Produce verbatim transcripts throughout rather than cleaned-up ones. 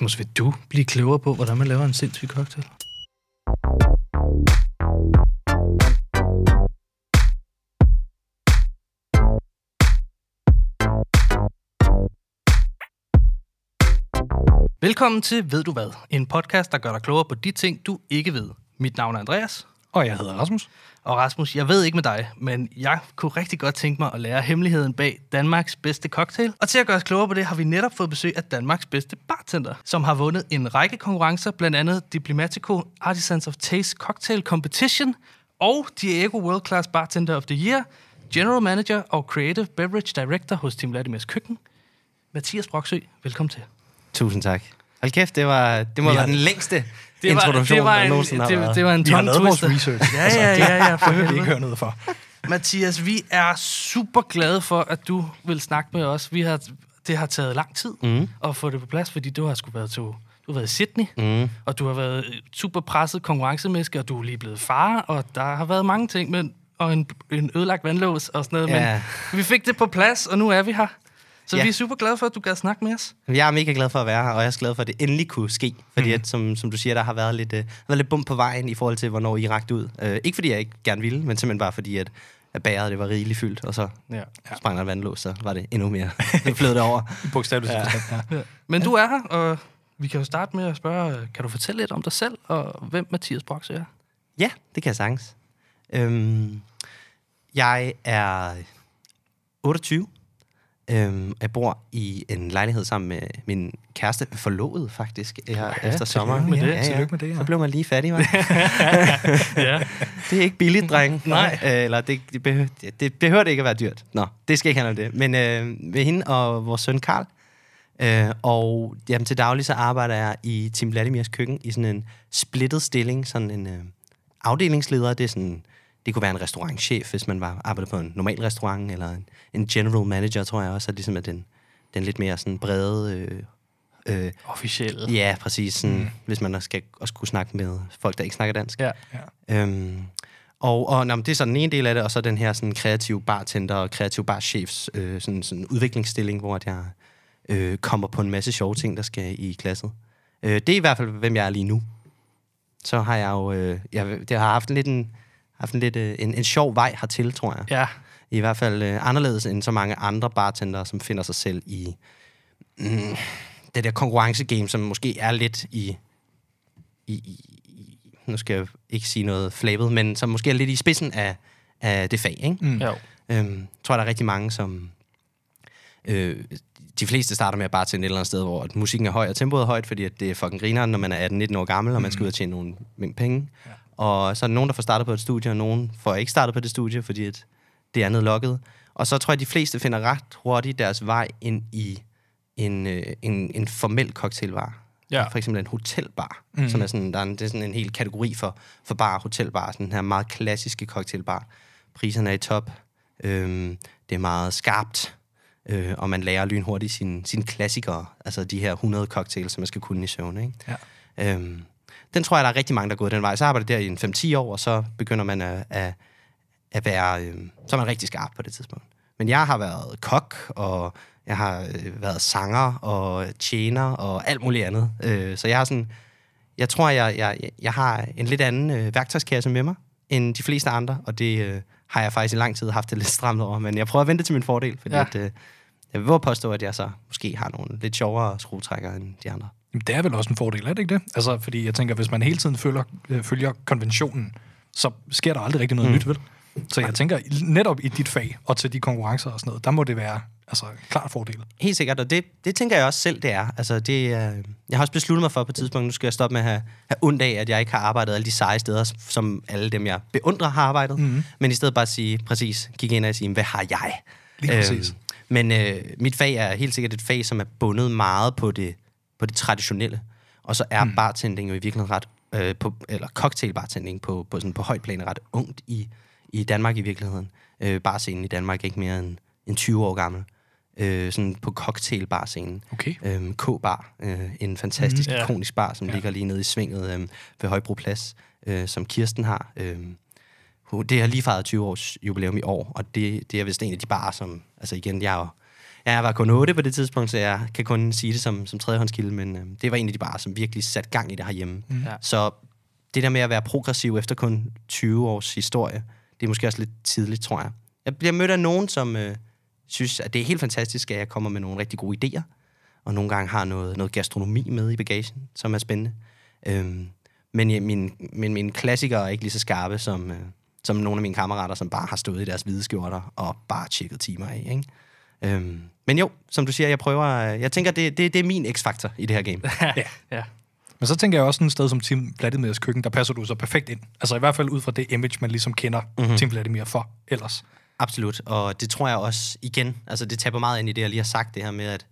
Rasmus, vil du blive klogere på, hvordan man laver en sindssyg cocktail? Velkommen til Ved Du Hvad, en podcast, der gør dig klogere på de ting, du ikke ved. Mit navn er Andreas. Og jeg hedder Rasmus. Og Rasmus, jeg ved ikke med dig, men jeg kunne rigtig godt tænke mig at lære hemmeligheden bag Danmarks bedste cocktail. Og til at gøre os klogere på det, har vi netop fået besøg af Danmarks bedste bartender, som har vundet en række konkurrencer, blandt andet Diplomatico Artisans of Taste Cocktail Competition og Diageo World Class Bartender of the Year, General Manager og Creative Beverage Director hos Team Vladimir's Køkken. Mathias Broksø, velkommen til. Tusind tak. Hold kæft, det, var, det må ja. være den længste det var, introduktion, det var en, der nogensinde har været. Det var en tongue-twister. Vi har lavet vores research. ja, ja, ja, ja, ja. For det vil vi ikke høre noget for. Mathias, vi er super glade for, at du vil snakke med os. Vi har, det har taget lang tid mm. at få det på plads, fordi du har sgu været to... Du har været i Sydney, mm. og du har været super presset konkurrencemæssigt, og du er lige blevet far, og der har været mange ting, men, og en, en ødelagt vandlås og sådan noget. Ja. Men vi fik det på plads, og nu er vi her. Så ja. vi er super glade for, at du gad snakke med os. Jeg er mega glad for at være her, og jeg er glad for, at det endelig kunne ske. Fordi mm. at, som, som du siger, der har været lidt, øh, været lidt bump på vejen i forhold til, hvornår I rakte ud. Øh, ikke fordi jeg ikke gerne ville, men simpelthen bare fordi, at, at bæret det var rigeligt fyldt. Og så ja. sprang der et vandlås, så var det endnu mere. Det flød derover. Bogstaveligt. Ja. Ja. Men du er her, og vi kan jo starte med at spørge, kan du fortælle lidt om dig selv, og hvem Mathias Broksø er? Ja, det kan jeg sagtens. Øhm, jeg er otteogtyve. Øhm, jeg bor i en lejlighed sammen med min kæreste, forlovet faktisk, her ja, efter sommeren. Med det. Ja, ja. Med det ja. Så blev man lige fattig, man. ja. Det er ikke billigt, dreng. Nej. Øh, eller det, det, behøver, det behøver det ikke at være dyrt. Nå, det skal ikke handle om det. Men øh, med hende og vores søn Karl. Øh, og jamen, til daglig så arbejder jeg i Team Vladimir's Køkken i sådan en splittet stilling, sådan en øh, afdelingsleder. Det er sådan... Det kunne være en restaurantchef, hvis man var arbejder på en normal restaurant, eller en, en general manager, tror jeg også, at ligesom er den, den lidt mere sådan brede... Øh, øh, officielle. Ja, præcis. Sådan, mm. Hvis man også skal også kunne snakke med folk, der ikke snakker dansk. Ja, ja. Øhm, og og nå, det er så den ene del af det, og så den her sådan, kreative bartender og kreative barchefs øh, sådan, sådan udviklingsstilling, hvor jeg øh, kommer på en masse sjove ting, der skal i klasset. Øh, det er i hvert fald, hvem jeg er lige nu. Så har jeg jo... Øh, jeg, jeg har haft lidt en... haft en lidt øh, en, en sjov vej hertil, tror jeg. Ja. I hvert fald øh, anderledes end så mange andre bartendere, som finder sig selv i mm, det der konkurrencegame, som måske er lidt i, i, i... Nu skal jeg ikke sige noget flabet, men som måske er lidt i spidsen af, af det fag, ikke? Mm. Jo. Øhm, tror jeg, der er rigtig mange, som... Øh, de fleste starter med at bare tænde et eller andet sted, hvor musikken er høj og tempoet er højt, fordi at det er fucking grineren, når man er atten nitten år gammel, og man skal ud og tjene nogle penge. Ja. Og så er der nogen, der får startet på et studie, og nogen får ikke startet på det studie, fordi at det andet lukket. Og så tror jeg, de fleste finder ret hurtigt deres vej ind i en, øh, en, en formel cocktailbar. Ja. For eksempel en hotelbar, mm. som er sådan, der er en, det er sådan en hel kategori for, for bar og hotelbar. Sådan den her meget klassiske cocktailbar. Priserne er i top. Øhm, det er meget skarpt. Øh, og man lærer lynhurtigt sine sin klassikere. Altså de her hundrede cocktails, som man skal kunne i søvn, ikke? Ja. Øhm, Den tror jeg, der er rigtig mange, der er gået den vej. Så arbejder der i en fem ti år, og så begynder man at, at, at være... Øh, så er man rigtig skarp på det tidspunkt. Men jeg har været kok, og jeg har øh, været sanger og tjener og alt muligt andet. Øh, så jeg har sådan... Jeg tror, jeg, jeg, jeg har en lidt anden øh, værktøjskasse med mig, end de fleste andre, og det øh, har jeg faktisk i lang tid haft det lidt stramt over. Men jeg prøver at vente til min fordel, fordi ja. at, øh, jeg vil påstå, at jeg så måske har nogle lidt sjovere skruetrækker end de andre. Det er vel også en fordel, er det ikke det? Altså, fordi jeg tænker, hvis man hele tiden følger, øh, følger konventionen, så sker der aldrig rigtig noget mm. nyt, vel? Så jeg tænker, netop i dit fag og til de konkurrencer og sådan noget, der må det være altså, klart fordel. Helt sikkert, og det, det tænker jeg også selv, det er. Altså, det, øh, jeg har også besluttet mig for på et tidspunkt, nu skal jeg stoppe med at have, have ondt af, at jeg ikke har arbejdet alle de seje steder, som alle dem, jeg beundrer, har arbejdet. Mm. Men i stedet bare sige, præcis, gik ind og sige, hvad har jeg? Lige præcis. Øh, men øh, mit fag er helt sikkert et fag, som er bundet meget på det, på det traditionelle. Og så er mm. bartending jo i virkeligheden ret, øh, på, eller cocktailbartending på, på, sådan på højt plan ret ungt i, i Danmark i virkeligheden. Øh, barscenen i Danmark er ikke mere end, end tyve år gammel. Øh, sådan på cocktailbarscenen. Okay. Øh, K-bar, øh, en fantastisk mm, yeah. ikonisk bar, som yeah. ligger lige nede i svinget øh, ved Højbro Plads, øh, som Kirsten har. Øh, det har lige fejret tyve års jubilæum i år, og det, det er vist en af de barer, som, altså igen, jeg er Ja, jeg var kun otte på det tidspunkt, så jeg kan kun sige det som, som tredjehåndskilde, men øh, det var egentlig de bare, som virkelig satte gang i det herhjemme. Mm. Ja. Så det der med at være progressiv efter kun tyve års historie, det er måske også lidt tidligt, tror jeg. Jeg bliver mødt af nogen, som øh, synes, at det er helt fantastisk, at jeg kommer med nogle rigtig gode idéer, og nogle gange har noget, noget gastronomi med i bagagen, som er spændende. Øhm, men ja, mine, mine, mine klassikere er ikke lige så skarpe som, øh, som nogle af mine kammerater, som bare har stået i deres hvide skjorter og bare tjekket timer af, ikke? Øhm, men jo, som du siger, jeg prøver... Jeg tænker, det, det, det er min x-faktor i det her game. Ja. Ja. Men så tænker jeg også et sted som Team Vladimir's Køkken, der passer du så perfekt ind. Altså i hvert fald ud fra det image, man ligesom kender mm-hmm. Team Vladimir for ellers. Absolut, og det tror jeg også igen. Altså det taber meget ind i det, jeg lige har sagt, det her med, at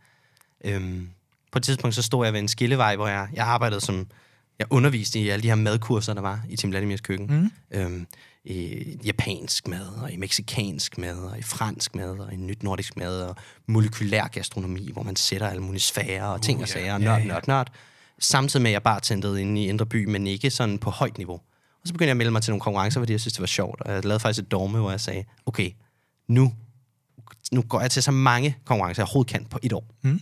øhm, på et tidspunkt, så stod jeg ved en skillevej, hvor jeg, jeg arbejdede som... Jeg underviste i alle de her madkurser, der var i Team Vladimir's Køkken. Mm. Øhm, i japansk mad, og i mexikansk mad, og i fransk mad, og i nyt nordisk mad, og molekylær gastronomi, hvor man sætter almonisfærer og ting uh, og sager, yeah, og nørd, yeah, nørd, nørd. Samtidig med, at jeg bare tændede inde i Indre By, men ikke sådan på højt niveau. Og så begyndte jeg at melde mig til nogle konkurrencer, fordi jeg synes, det var sjovt. Og jeg lavede faktisk et dogme, hvor jeg sagde, okay, nu, nu går jeg til så mange konkurrencer, jeg overhovedet kan på et år. Mm.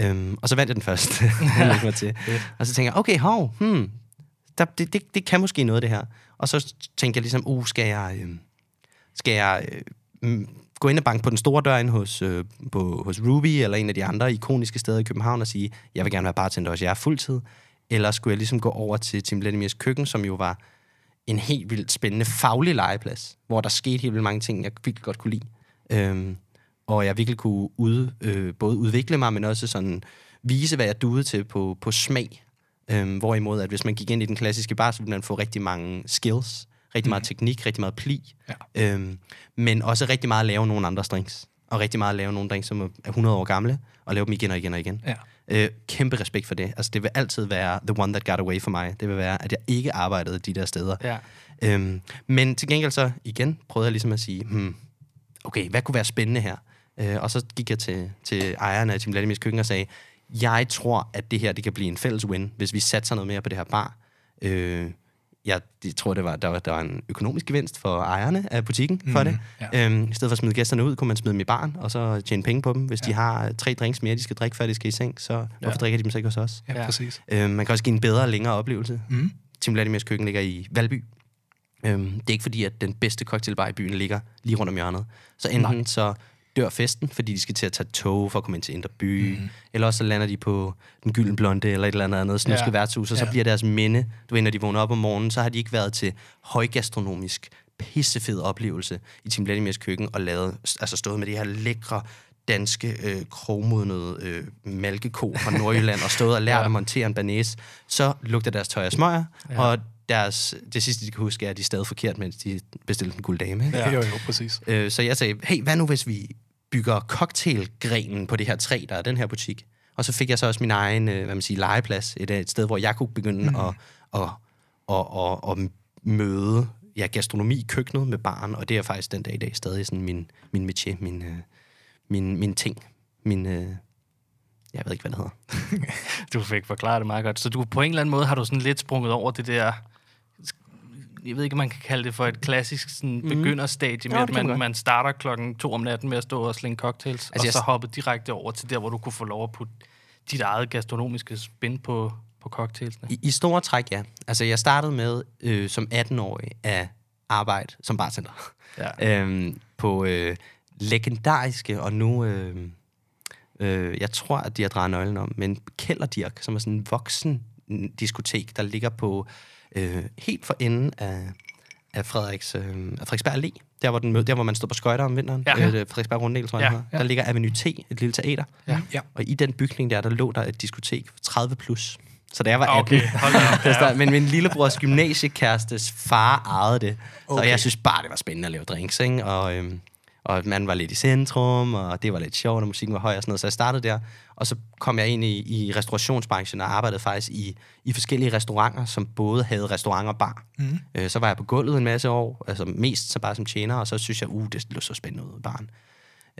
Øhm, og så vandt jeg den første. jeg til. Og så tænker jeg, okay, hov, hmm, der, det, det, det kan måske noget, det her. Og så tænkte jeg ligesom, uh, skal jeg, øh, skal jeg øh, gå ind og banke på den store dør ind hos, øh, på, hos Ruby, eller en af de andre ikoniske steder i København, og sige, jeg vil gerne være bartender også, jeg er fuldtid. Eller skulle jeg ligesom gå over til Team Vladimir's Køkken, som jo var en helt vildt spændende faglig legeplads, hvor der skete helt vildt mange ting, jeg virkelig godt kunne lide. Øhm, og jeg virkelig kunne ude, øh, både udvikle mig, men også sådan vise, hvad jeg duede til på, på smag. Øhm, hvorimod, at hvis man gik ind i den klassiske bar, så ville man få rigtig mange skills, rigtig meget mm. teknik, rigtig meget pli, ja. øhm, men også rigtig meget at lave nogle andre drinks, og rigtig meget at lave nogle drinks, som er hundrede år gamle, og lave dem igen og igen og igen. Ja. Øh, kæmpe respekt for det. Altså, det vil altid være the one that got away for mig. Det vil være, at jeg ikke arbejdede de der steder. Ja. Øhm, men til gengæld så, igen, prøvede jeg ligesom at sige, hmm, okay, hvad kunne være spændende her? Øh, og så gik jeg til, til ejeren af Team Vladimir's Køkken og sagde, jeg tror, at det her det kan blive en fælles win, hvis vi satser noget mere på det her bar. Øh, jeg det, tror, det var, der, var, der var en økonomisk gevinst for ejerne af butikken for mm, det. Ja. Øhm, I stedet for at smide gæsterne ud, kunne man smide dem i baren, og så tjene penge på dem. Hvis ja. de har tre drinks mere, de skal drikke, før de skal i seng, så ja. hvorfor drikker de dem så ikke hos os? Ja, præcis. Øhm, man kan også give en bedre og længere oplevelse. Mm. Team Vladimir's Køkken ligger i Valby. Øhm, det er ikke fordi, at den bedste cocktailbar i byen ligger lige rundt om hjørnet. Så enten Nej. så... dør festen, fordi de skal til at tage tog for at komme ind til Indre By, mm. eller også så lander de på Den Gyldne Blonde, eller et eller andet andet snusket ja. værtshus, og så ja. bliver deres minde, du ved, når de vågner op om morgenen, så har de ikke været til højgastronomisk, pissefed oplevelse i Team Vladimir's Køkken, og lavet, altså stået med det her lækre, danske, øh, krogmodnede øh, malkeko fra Nordjylland, og stået og lært ja. at montere en banæs, så lugter deres tøj af smøger, ja. og Deres, det sidste, de kan huske, er, at de stadig forkert, mens de bestilte Den Guld Dame. Ikke? Ja, jo, jo, præcis. Øh, så jeg sagde, hey, hvad nu, hvis vi bygger cocktailgrenen på det her træ, der er den her butik? Og så fik jeg så også min egen, øh, hvad man siger, legeplads, et, et sted, hvor jeg kunne begynde mm. at, at, at, at, at møde ja, gastronomi i køkkenet med baren, og det er faktisk den dag i dag stadig sådan min, min métier, min, øh, min, min ting, min... Øh, jeg ved ikke, hvad det hedder. Du fik forklaret det meget godt. Så du på en eller anden måde har du sådan lidt sprunget over det der... Jeg ved ikke, om man kan kalde det for et klassisk sådan, mm. begynderstadie, med ja, at man, man starter klokken to om natten med at stå og slænge cocktails, altså, og så hoppede direkte over til der, hvor du kunne få lov at putte dit eget gastronomiske spin på, på cocktailsene. I, i store træk, ja. Altså, jeg startede med øh, som atten-årig at arbejde som bartender. Ja. øhm, på øh, legendariske, og nu... Øh, Øh, jeg tror, at de har drejet nøglen om, men Kælderdirk, som er sådan en voksen diskotek, der ligger på øh, helt for enden af, af, Frederiks, øh, af Frederiksberg Allé, der hvor, den, der, hvor man stod på skøjter om vinteren, ja. øh, Frederiksberg Runddel, tror jeg, ja. ja. Der ligger Avenue T, et lille teater, ja. Ja. og i den bygning der, der lå der et diskotek for tredive plus. Så da jeg var atten, okay, ja. men min lillebrors gymnasiekærestes far ejede det, okay. så jeg synes bare, det var spændende at lave drinks, ikke? og... Øh, Og man var lidt i centrum, og det var lidt sjovt, og musikken var høj og sådan noget. Så jeg startede der, og så kom jeg ind i, i restaurationsbranchen og arbejdede faktisk i, i forskellige restauranter, som både havde restaurant og bar. Mm. Øh, så var jeg på gulvet en masse år, altså mest så bare som tjener, og så synes jeg, uh, det lød så spændende ud i baren.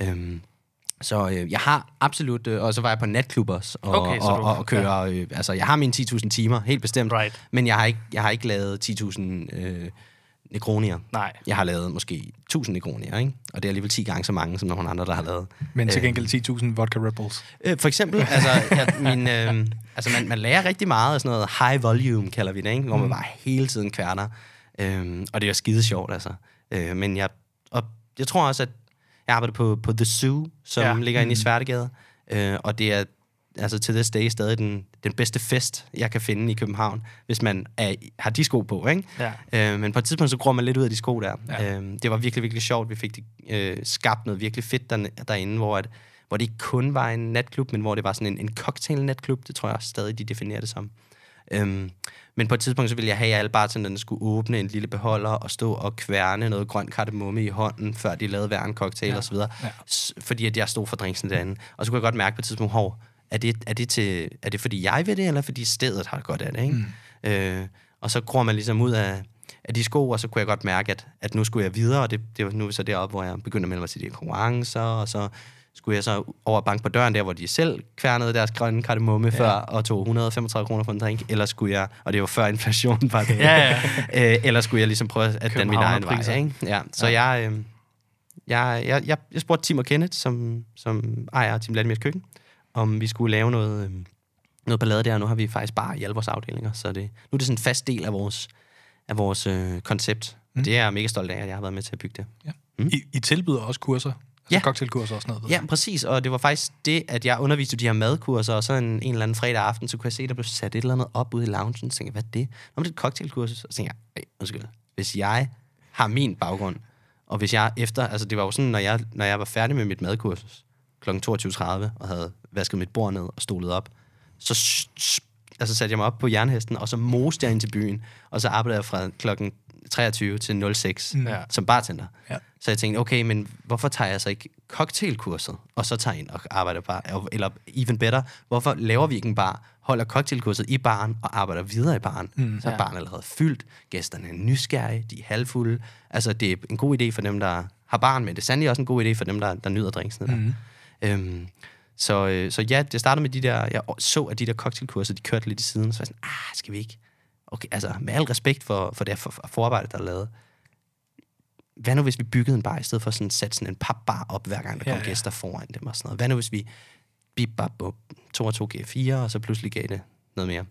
Øhm, så øh, jeg har absolut, øh, og så var jeg på natklubber, og, okay, og, og, og kører, øh, altså jeg har mine ti tusind timer, helt bestemt, right. men jeg har ikke, jeg har ikke lavet ti tusind... Øh, Negronier. Nej. Jeg har lavet måske tusind Negronier, ikke? Og det er alligevel ti gange så mange, som nogle andre, der har lavet. Men til gengæld ti tusind vodka Red Bulls. Øh, for eksempel, altså, at min, øh, altså man, man lærer rigtig meget af sådan noget high volume, kalder vi det, ikke? Hvor man bare hele tiden kværner. Øh, og det er skide sjovt, altså. Øh, men jeg, og jeg tror også, at jeg arbejder på, på The Zoo, som ja. ligger inde i Sværtegade. Øh, og det er altså til this day stadig den, den bedste fest, jeg kan finde i København, hvis man er, har de sko på, ikke? Ja. Øh, men på et tidspunkt, så gror man lidt ud af de sko der. Ja. Øh, det var virkelig, virkelig sjovt. Vi fik det, øh, skabt noget virkelig fedt der, derinde, hvor, at, hvor det ikke kun var en natklub, men hvor det var sådan en, en cocktail-natklub. Det tror jeg stadig, de definerer det som. Øh, men på et tidspunkt, så ville jeg have, at alle bartenderne skulle åbne en lille beholder og stå og kværne noget grønt kardemomme i hånden, før de lavede hver en cocktail ja. og så videre. Ja. S- fordi at jeg stod for drinksen derinde. Og så kunne jeg godt mærke på et tidspunkt, hov, Er det, er, det til, er det fordi jeg ved det, eller fordi stedet har det godt af det, ikke? Mm. Øh, og så gror man ligesom ud af, af de sko, og så kunne jeg godt mærke, at, at nu skulle jeg videre, og det, det var nu så deroppe, hvor jeg begyndte at melde mig til de konkurrencer, og så skulle jeg så over bank på døren der, hvor de selv kværnede deres grønne kardemomme ja. før, og tog et hundrede og femogtredive kroner for en drink, eller skulle jeg, og det var før inflationen bare det, ja, ja. Øh, eller skulle jeg ligesom prøve at danne min egen vej, ikke? Ja, så ja. jeg, øh, jeg, jeg, jeg, jeg spurgte Team og Kenneth, som, som ejer Team Vladimir's Køkken, om vi skulle lave noget, noget ballade der, og nu har vi faktisk bare i alle vores afdelinger, så det, nu er det sådan en fast del af vores, af vores øh, koncept. Mm. Det er jeg mega stolt af, at jeg har været med til at bygge det. Ja. Mm. I, I tilbyder også kurser, altså ja. cocktailkurser og sådan noget. Ja, præcis, og det var faktisk det, at jeg underviste de her madkurser, og så en, en eller anden fredag aften, så kunne jeg se, der blev sat et eller andet op ude i loungen, så tænkte jeg, hvad er det? Nå, men det er et cocktailkursus, og så tænkte jeg, undskyld, hvis jeg har min baggrund, og hvis jeg efter, altså det var jo sådan, når jeg, når jeg var færdig med mit madkursus, klokken toogtyve tredive, og havde vasket mit bord ned og stolet op. Så sh- sh- altså satte jeg mig op på jernhesten, og så moste jeg ind til byen, og så arbejdede jeg fra klokken treogtyve til nul seks ja. som bartender. Ja. Så jeg tænkte, okay, men hvorfor tager jeg så ikke cocktailkurset, og så tager jeg ind og arbejder bare, eller even better, hvorfor laver vi ikke en bar, holder cocktailkurset i baren, og arbejder videre i baren? Mm, så er ja. baren allerede fyldt, gæsterne er nysgerrige, de er halvfulde. Altså, det er en god idé for dem, der har baren, men det er sandelig også en god idé for dem, der, der nyder drinksene der. Mm. Øhm, så, øh, så ja, det startede med de der, jeg så, at de der cocktailkurser, de kørte lidt i siden, så var jeg sådan, ah, skal vi ikke? Okay, altså, med al respekt for, for det for, for forarbejdet, der er lavet. Hvad nu, hvis vi byggede en bar, i stedet for sådan at sætte sådan en papbar op, hver gang der kom ja, ja. gæster foran dem og sådan noget? Hvad nu, hvis vi bip, bap, bop, to og to gav fire, og så pludselig gav det noget mere?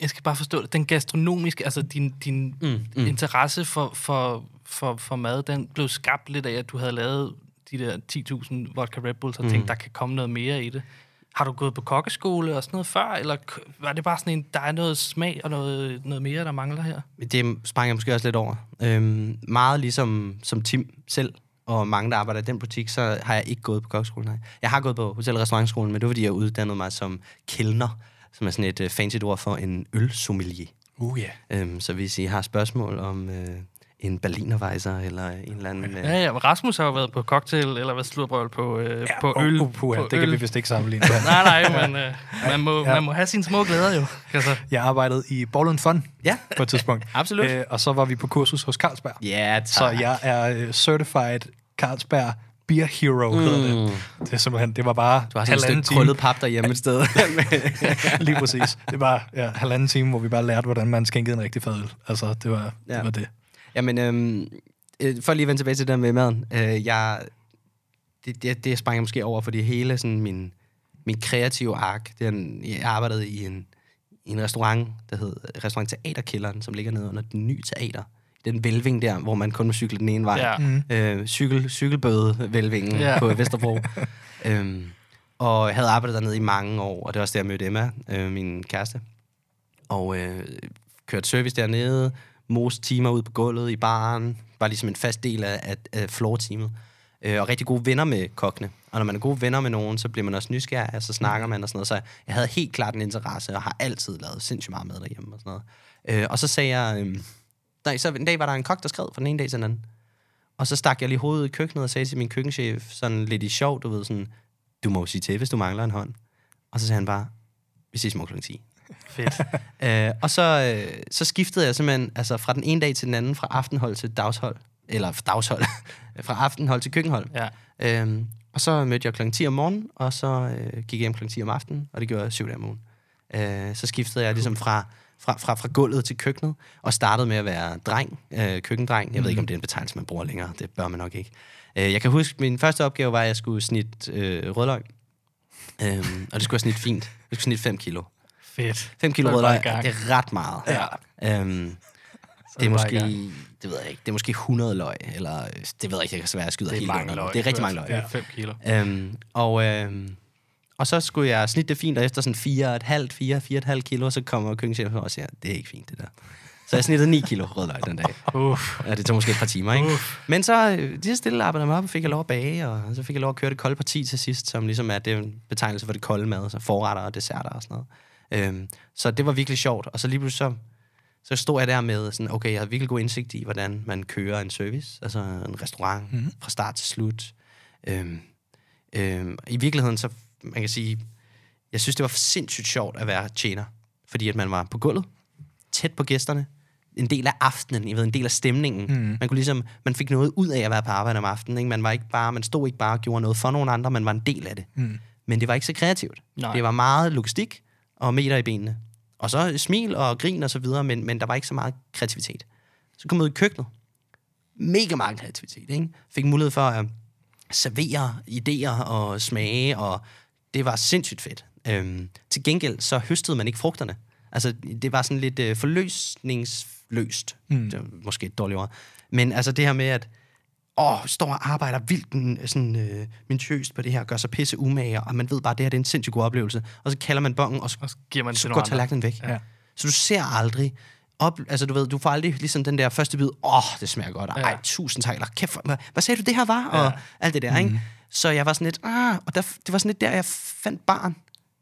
Jeg skal bare forstå det. Den gastronomiske, altså din, din mm, mm. interesse for, for, for, for mad, den blev skabt lidt af, at du havde lavet de der ti tusind vodka Red Bulls, og mm. tænkte, der kan komme noget mere i det. Har du gået på kokkeskole og sådan noget før, eller var det bare sådan en, der er noget smag og noget, noget mere, der mangler her? Det sprang jeg måske også lidt over. Øhm, meget ligesom som Tim selv, og mange, der arbejder i den butik, så har jeg ikke gået på kokkeskolen. Nej. Jeg har gået på hotel- og restaurantskolen, men det var, fordi jeg uddannede mig som kelner, som er sådan et uh, fancy ord for en øl-sommelier. Uh, yeah. um, så hvis I har spørgsmål om uh, en berlinerweiser eller en eller anden... Uh... Ja, ja, Rasmus har jo været på cocktail, eller hvad slurbrøl på, uh, ja, på øl. Uh, puha, på det øl. Kan vi vist ikke sammenligne. nej, nej, men uh, man, må, ja. man må have sine små glæder jo. Altså. Jeg arbejdede i Borlund Fund ja. på et tidspunkt. Absolut. Uh, og så var vi på kursus hos Carlsberg. Ja, tak. Så jeg er uh, Certified Carlsberg Beer Hero, mm. hedder det. Det, simpelthen, det var bare... Du har sådan et stykke krøllet pap derhjemme et sted. Lige præcis. Det var ja, halvanden time, hvor vi bare lærte, hvordan man skænkede en rigtig fadøl. Altså, det var ja. det. Var det. Jamen, øhm, øh, for lige at vende tilbage til det der med maden. Øh, jeg, det, det, det sprang jeg måske over, fordi hele sådan min, min kreative ark, den, jeg arbejdede i en, i en restaurant, der hed Restaurant Teaterkælderen, som ligger nede under Den Nye Teater. Den vælving der, hvor man kun må cykle den ene vej. Ja. Mm. Øh, cykel, cykelbøde-vælvingen yeah. på Vesterbro. øhm, og jeg havde arbejdet dernede i mange år, og det var også der, jeg mødte Emma, øh, min kæreste. Og øh, kørte service dernede, mos timer ud på gulvet i baren. Bare ligesom en fast del af, af, af floor-teamet. Øh, og rigtig gode venner med kokkene. Og når man er gode venner med nogen, så bliver man også nysgerrig, og så snakker man og sådan noget. Så jeg havde helt klart en interesse, og har altid lavet sindssygt meget mad derhjemme og sådan noget. Øh, og så sagde jeg... Øh, Nej, så en dag var der en kok, der skred fra den ene dag til den anden. Og så stak jeg lige hovedet i køkkenet og sagde til min køkkenchef, sådan lidt i sjov, du ved sådan, du må jo sige til, hvis du mangler en hånd. Og så sagde han bare, vi ses morgen klokken ti. Fedt. øh, og så, øh, så skiftede jeg simpelthen altså, fra den ene dag til den anden, fra aftenhold til dagshold. Eller dagshold. fra aftenhold til køkkenhold. Ja. Øhm, og så mødte jeg klokken ti om morgenen, og så øh, gik jeg hjem klokken ti om aftenen, og det gjorde jeg syv dage om ugen. Øh, så skiftede jeg ligesom fra, fra, fra, fra gulvet til køkkenet, og startede med at være dreng, øh, køkkendreng. Jeg ved ikke, om det er en betegnelse, man bruger længere. Det bør man nok ikke. Øh, jeg kan huske, min første opgave var, at jeg skulle snitte øh, rødløg. Øh, og det skulle jeg snitte fint. Jeg skulle snitte fem kilo. Fedt. fem kilo rødløg, det er ret meget. Ja. Øhm, det er måske, det ved jeg ikke, det er måske hundrede løg, eller det ved jeg ikke, det kan så være, jeg skyder helt under. Det er rigtig mange løg. Det er fem kilo. Øhm, og, øhm, og så skulle jeg snitte det fint, og efter sådan fire et halvt, fire, fire et halvt kilo, så kommer køkkenchefen og siger, det er ikke fint det der. Så jeg snittede ni kilo rødløg den dag. Uff. Ja, det tog måske et par timer, ikke? Uff. Men så de stille arbejdede mig op, og fik jeg lov at bage, og så fik jeg lov at køre det kolde parti til sidst, som ligesom er, det er en betegnelse for det kolde mad, så forretter og desserter og sådan noget. Øhm, så det var virkelig sjovt, og så lige pludselig så, så stod jeg der med sådan, okay, jeg havde virkelig god indsigt i, hvordan man kører en service, altså en restaurant, mm-hmm. fra start til slut. Øhm, øhm, I virkeligheden, så man kan sige, jeg synes, det var sindssygt sjovt at være tjener, fordi at man var på gulvet, tæt på gæsterne, en del af aftenen, jeg ved, en del af stemningen. Mm-hmm. Man kunne ligesom, man fik noget ud af at være på arbejde om aftenen, ikke? Man var ikke bare, man stod ikke bare og gjorde noget for nogen andre, man var en del af det. Mm. Men det var ikke så kreativt. Nej. Det var meget logistik, og meter i benene. Og så smil og grin og så videre, men, men der var ikke så meget kreativitet. Så kom jeg ud i køkkenet. Mega meget kreativitet, ikke? Fik mulighed for at servere idéer og smage, og det var sindssygt fedt. Øhm, til gengæld så høstede man ikke frugterne. Altså, det var sådan lidt øh, forløsningsløst. Mm. Det var måske et dårligt ord. Men altså det her med, at åh, står og arbejder vildt sådan, øh, minutiøst på det her, gør sig pisse umage, og man ved bare, at det her det er en sindssygt god oplevelse. Og så kalder man bongen, og så, og så giver man så går tallerkenen væk. Ja. Så du ser aldrig, op, altså du ved, du får aldrig ligesom den der første bid, åh, oh, det smager godt, ej, ja. tusind tak, eller kæft, hvad, hvad sagde du, det her var, og ja. alt det der, mm. ikke? Så jeg var sådan lidt, ah, og der, det var sådan lidt der, jeg fandt barn.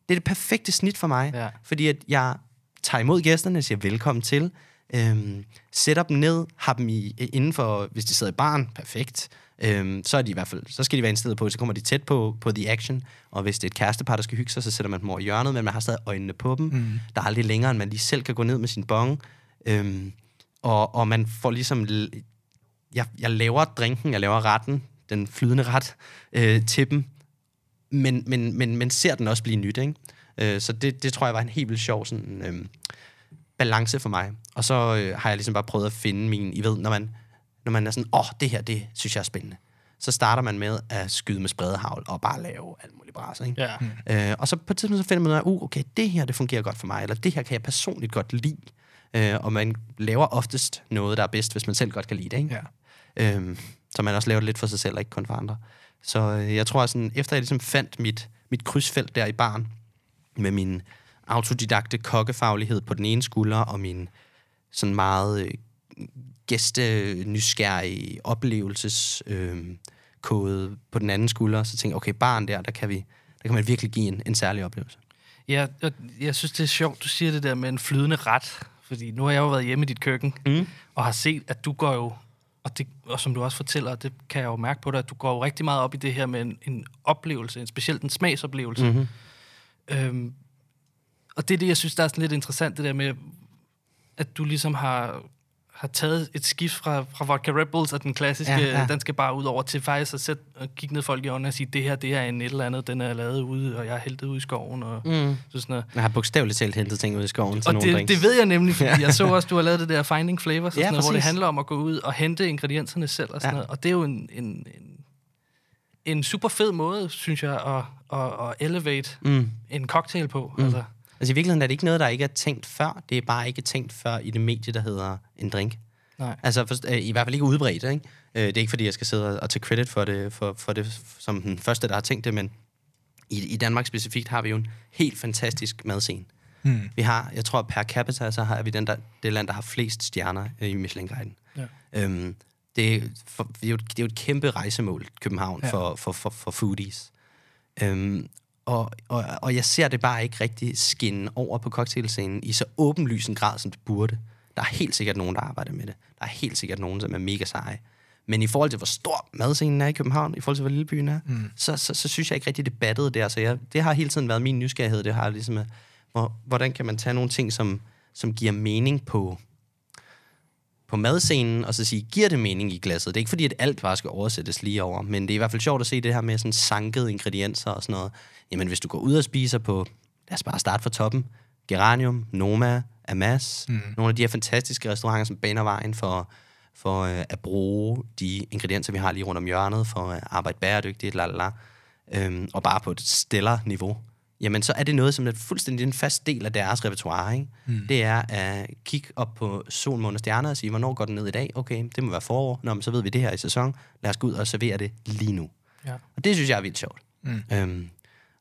Det er det perfekte snit for mig, ja. fordi at jeg tager imod gæsterne, siger velkommen til, Øhm, sætter dem ned, har dem i, inden for, hvis de sidder i baren, perfekt, øhm, så er de i hvert fald, så skal de være indstillet på, så kommer de tæt på, på the action, og hvis det er et kærestepar, der skal hygge sig, så sætter man dem over i hjørnet, men man har stadig øjnene på dem, mm. der er aldrig længere, end man lige selv kan gå ned med sin bong, øhm, og, og man får ligesom, jeg, jeg laver drinken, jeg laver retten, den flydende ret, øh, til dem, men, men, men, men ser den også blive nyt, ikke? Øh, så det, det tror jeg var en helt vildt sjov, sådan, øhm, balance for mig. Og så øh, har jeg ligesom bare prøvet at finde min, I ved, når man, når man er sådan, åh, oh, det her, det synes jeg er spændende. Så starter man med at skyde med spredehavl og bare lave alt muligt braser, ikke? Ja. Øh, og så på et tidspunkt så finder man ud af, uh, okay, det her, det fungerer godt for mig, eller det her kan jeg personligt godt lide. Øh, og man laver oftest noget, der er bedst, hvis man selv godt kan lide det, ikke? Ja. Øh, så man også laver det lidt for sig selv, og ikke kun for andre. Så øh, jeg tror sådan, efter jeg ligesom fandt mit, mit krydsfelt der i baren, med min autodidakte kokkefaglighed på den ene skulder, og min sådan meget øh, gæste-nysgerrige oplevelseskode øh, på den anden skulder, så tænkte jeg, okay, baren der, der kan, vi, der kan man virkelig give en, en særlig oplevelse. Ja, og jeg synes, det er sjovt, du siger det der med en flydende ret, fordi nu har jeg jo været hjemme i dit køkken, mm. og har set, at du går jo, og, det, og som du også fortæller, det kan jeg jo mærke på dig, at du går jo rigtig meget op i det her med en, en oplevelse, en specielt en smagsoplevelse. Mm-hmm. Øhm, Og det er det, jeg synes, der er sådan lidt interessant, det der med, at du ligesom har, har taget et skift fra, fra vodka Red Bulls og den klassiske, ja, ja. den skal bare ud over, til faktisk at sætte og kigge ned folk i øjnene og sige, det her, det er en et eller andet, den er lavet ude, og jeg har hældet ud i skoven. Og mm. sådan noget. Jeg har bogstaveligt talt hentet ting ud i skoven. Og det, det ved jeg nemlig, fordi jeg så også, du har lavet det der Finding Flavors, og ja, sådan noget, hvor det handler om at gå ud og hente ingredienserne selv og sådan ja. noget. Og det er jo en, en, en, en super fed måde, synes jeg, at, at, at elevate mm. en cocktail på, mm. altså. Altså i virkeligheden er det ikke noget, der ikke er tænkt før. Det er bare ikke tænkt før i det medie, der hedder en drink. Nej. Altså for, øh, i hvert fald ikke udbredt, ikke? Øh, det er ikke, fordi jeg skal sidde og tage credit for det, for, for det som den første, der har tænkt det, men i, i Danmark specifikt har vi jo en helt fantastisk madscene. Hmm. Vi har, jeg tror per capita, så har vi den der, det land, der har flest stjerner øh, i Michelin-guiden. Ja. Øhm, det, for, det, er jo, det er jo et kæmpe rejsemål, København, ja. for, for, for, for foodies. Øhm, Og, og, og jeg ser det bare ikke rigtig skinne over på cocktailscenen i så åbenlys en grad, som det burde. Der er helt sikkert nogen, der arbejder med det. Der er helt sikkert nogen, som er mega seje. Men i forhold til, hvor stor madscenen er i København, i forhold til, hvor lille byen er, mm. så, så, så synes jeg ikke rigtig, det battede der. Så jeg, det har hele tiden været min nysgerrighed. Det har ligesom, at, hvor, hvordan kan man tage nogle ting, som, som giver mening på, på madscenen, og så sige, giver det mening i glasset? Det er ikke fordi, at alt bare skal oversættes lige over, men det er i hvert fald sjovt at se det her med sådan sankede ingredienser og sådan noget. Jamen, hvis du går ud og spiser på, lad os bare starte fra toppen, Geranium, Noma, Amass. Mm. Nogle af de her fantastiske restauranter, som baner vejen for, for øh, at bruge de ingredienser, vi har lige rundt om hjørnet, for at arbejde bæredygtigt, lalala, øhm, og bare på et stellar niveau. Jamen, så er det noget, som er fuldstændig en fast del af deres repertoire, ikke? Mm. Det er at kigge op på sol, måne og stjerner og sige, hvornår går den ned i dag? Okay, det må være forår. Nå, men så ved vi det her i sæson. Lad os gå ud og servere det lige nu. Ja. Og det synes jeg er vildt sjovt. Mm. Øhm,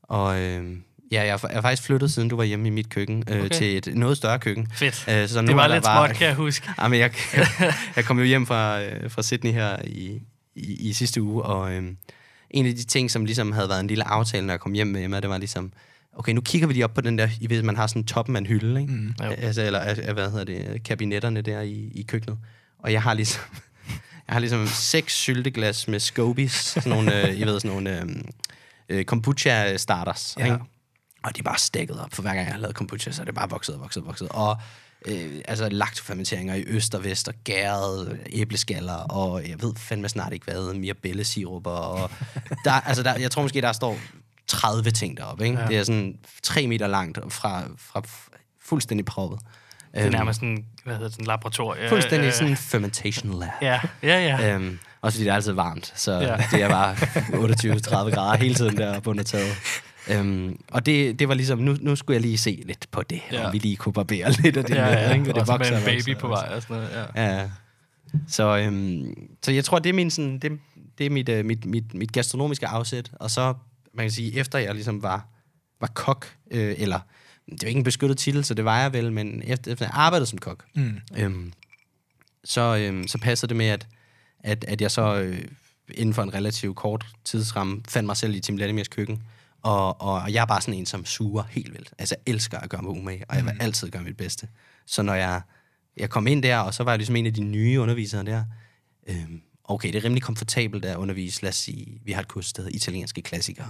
og øhm, ja, jeg har faktisk flyttet, siden du var hjemme i mit køkken, øh, okay. til et noget større køkken. Fedt. Æ, så nu det var, var lidt bare, småt, kan jeg huske. Jamen, jeg, jeg, jeg kom jo hjem fra, øh, fra Sydney her i, i, i sidste uge, og øh, en af de ting, som ligesom havde været en lille aftale, når jeg kom hjem med Emma, det var ligesom, okay, nu kigger vi lige op på den der, I ved, man har sådan toppen af en hylde, ikke? Mm, altså, eller hvad hedder det, kabinetterne der i, i køkkenet. Og jeg har ligesom, jeg har ligesom seks sylteglas med scobies, sådan nogle, øh, I ved, sådan nogle øh, kombucha starters, ja. Ikke? Og de er bare stækket op, for hver gang jeg har lavet kombucha, så er det bare vokset og vokset og vokset. Og øh, altså laktofermenteringer i øst og vest, og gærede æbleskaller, og jeg ved fandme snart ikke hvad, mirabellesirup, og der, altså der, jeg tror måske, der står tredive ting deroppe, ikke? Ja. Det er sådan tre meter langt fra, fra fuldstændig proppet. Det er nærmest sådan, hvad hedder det, sådan laboratorium. Fuldstændig øh, sådan en fermentation lab. Ja, ja, ja. Øhm, også fordi det er altid varmt, så ja. Det er bare otteogtyve til tredive grader hele tiden deroppe under taget. Øhm, og det, det var ligesom, nu, nu skulle jeg lige se lidt på det, ja. Og vi lige kunne barbere lidt af det. Ja, ja, med, ja. Det vokser, med en baby vokser, på vej og sådan noget. Ja. Ja. Så, øhm, så jeg tror, det er, min, sådan, det, det er mit, øh, mit, mit, mit gastronomiske afsæt. Og så, man kan sige, efter jeg ligesom var, var kok, øh, eller det var ikke en beskyttet titel, så det var jeg vel, men efter, efter jeg arbejdede som kok, mm. øhm, så, øhm, så passede det med, at, at, at jeg så øh, inden for en relativt kort tidsramme fandt mig selv i Team Vladimir's Køkken. Og, og jeg er bare sådan en, som suger helt vildt. Altså, jeg elsker at gøre mig umage, og jeg vil altid gøre mit bedste. Så når jeg, jeg kom ind der, og så var jeg ligesom en af de nye undervisere der. Øhm, okay, det er rimelig komfortabelt at undervise. Lad os sige, vi har et kurs, der hedder italienske klassikere.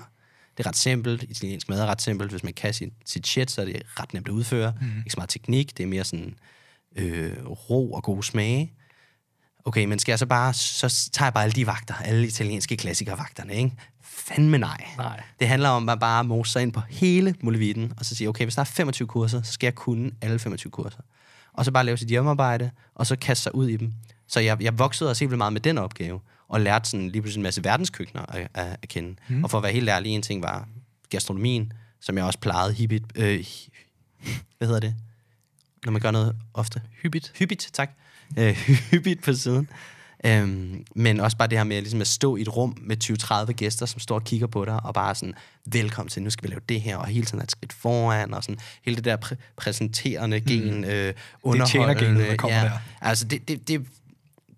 Det er ret simpelt. Italiensk mad er ret simpelt. Hvis man kan sit, sit shit, så er det ret nemt at udføre. Mm. Ikke så meget teknik. Det er mere sådan øh, ro og god smage. Okay, men skal jeg så bare, så tager jeg bare alle de vagter, alle italienske klassikervagterne, ikke? Fandme nej. nej. Det handler om at bare mose sig ind på hele muligheden, og så sige, okay, hvis der er femogtyve kurser, så skal jeg kunne alle femogtyve kurser. Og så bare lave sit hjemmearbejde, og så kaste sig ud i dem. Så jeg, jeg voksede også helt meget med den opgave, og lærte sådan lige pludselig en masse verdenskøkkener at, at, at kende. Mm. Og for at være helt ærlig, en ting var gastronomien, som jeg også plejede hippigt. Øh, hvad hedder det? Når man gør noget ofte. Hyppigt. Hyppigt, tak. Øh, hyppigt på siden. Øhm, men også bare det her med ligesom at stå i et rum med tyve til tredive gæster, som står og kigger på dig, og bare sådan, velkommen til, nu skal vi lave det her, og hele tiden er et skridt foran, og sådan, hele det der præ- præsenterende gen, mm. øh, underholdende. Det tjener genet, der kommer ja, der. Altså, det, det, det,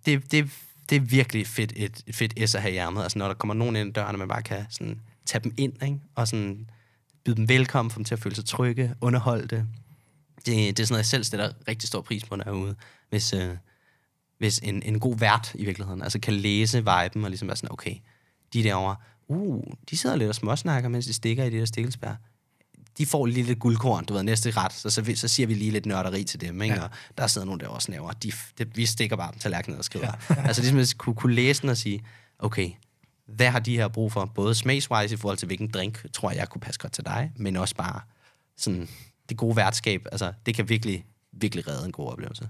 det, det, det er virkelig fedt, et, et fedt S at have i ærmet. Altså, når der kommer nogen ind i døren, og man bare kan sådan, tage dem ind, ikke? Og sådan, byde dem velkommen, få dem til at føle sig trygge, underholdte. Det, det er sådan noget, jeg selv stiller rigtig stor pris på, når jeg er ude. Hvis... Øh, hvis en, en god vært i virkeligheden, altså kan læse viben og ligesom være sådan, okay, de derovre, uh, de sidder lidt og småsnakker, mens de stikker i det der stikkelsbær. De får lige lidt guldkorn, du ved, næste ret, så, så, så siger vi lige lidt nørderi til dem, ikke? Ja. Og der sidder nogle derovre og snæver, de, de, vi stikker bare dem tallerkenen og skriver. Ja. Altså ligesom at kunne, kunne læse den og sige, okay, hvad har de her brug for? Både smagswise i forhold til, hvilken drink, tror jeg, jeg kunne passe godt til dig, men også bare sådan, det gode værtskab, altså det kan virkelig, virkelig redde en god oplevelse,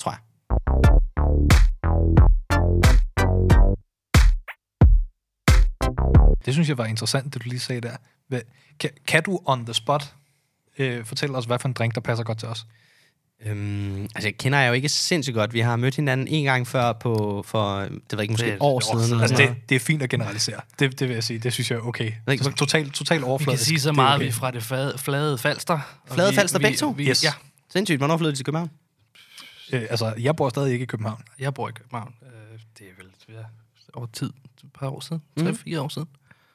tror jeg. Det synes jeg var interessant, det du lige sagde der. Hvad, kan, kan du on the spot øh, fortælle os, hvad for en drink, der passer godt til os? Øhm, altså, jeg kender jeg jo ikke sindssygt godt. Vi har mødt hinanden en gang før på, for, det ved jeg ikke, måske det, et år det, siden. Altså, det, det er fint at generalisere. Det, det vil jeg sige. Det synes jeg er okay. Så, totalt total overfladisk. Vi kan sige så meget, okay. Vi er fra det fad, flade Falster. Flade vi, Falster begge to? Yes. Ja. Sindssygt. Hvornår flyttede de til København? Øh, altså, jeg bor stadig ikke i København. Jeg bor i København. Øh, det er vel ja, over tid. Et par år siden. Mm. tre fire år siden.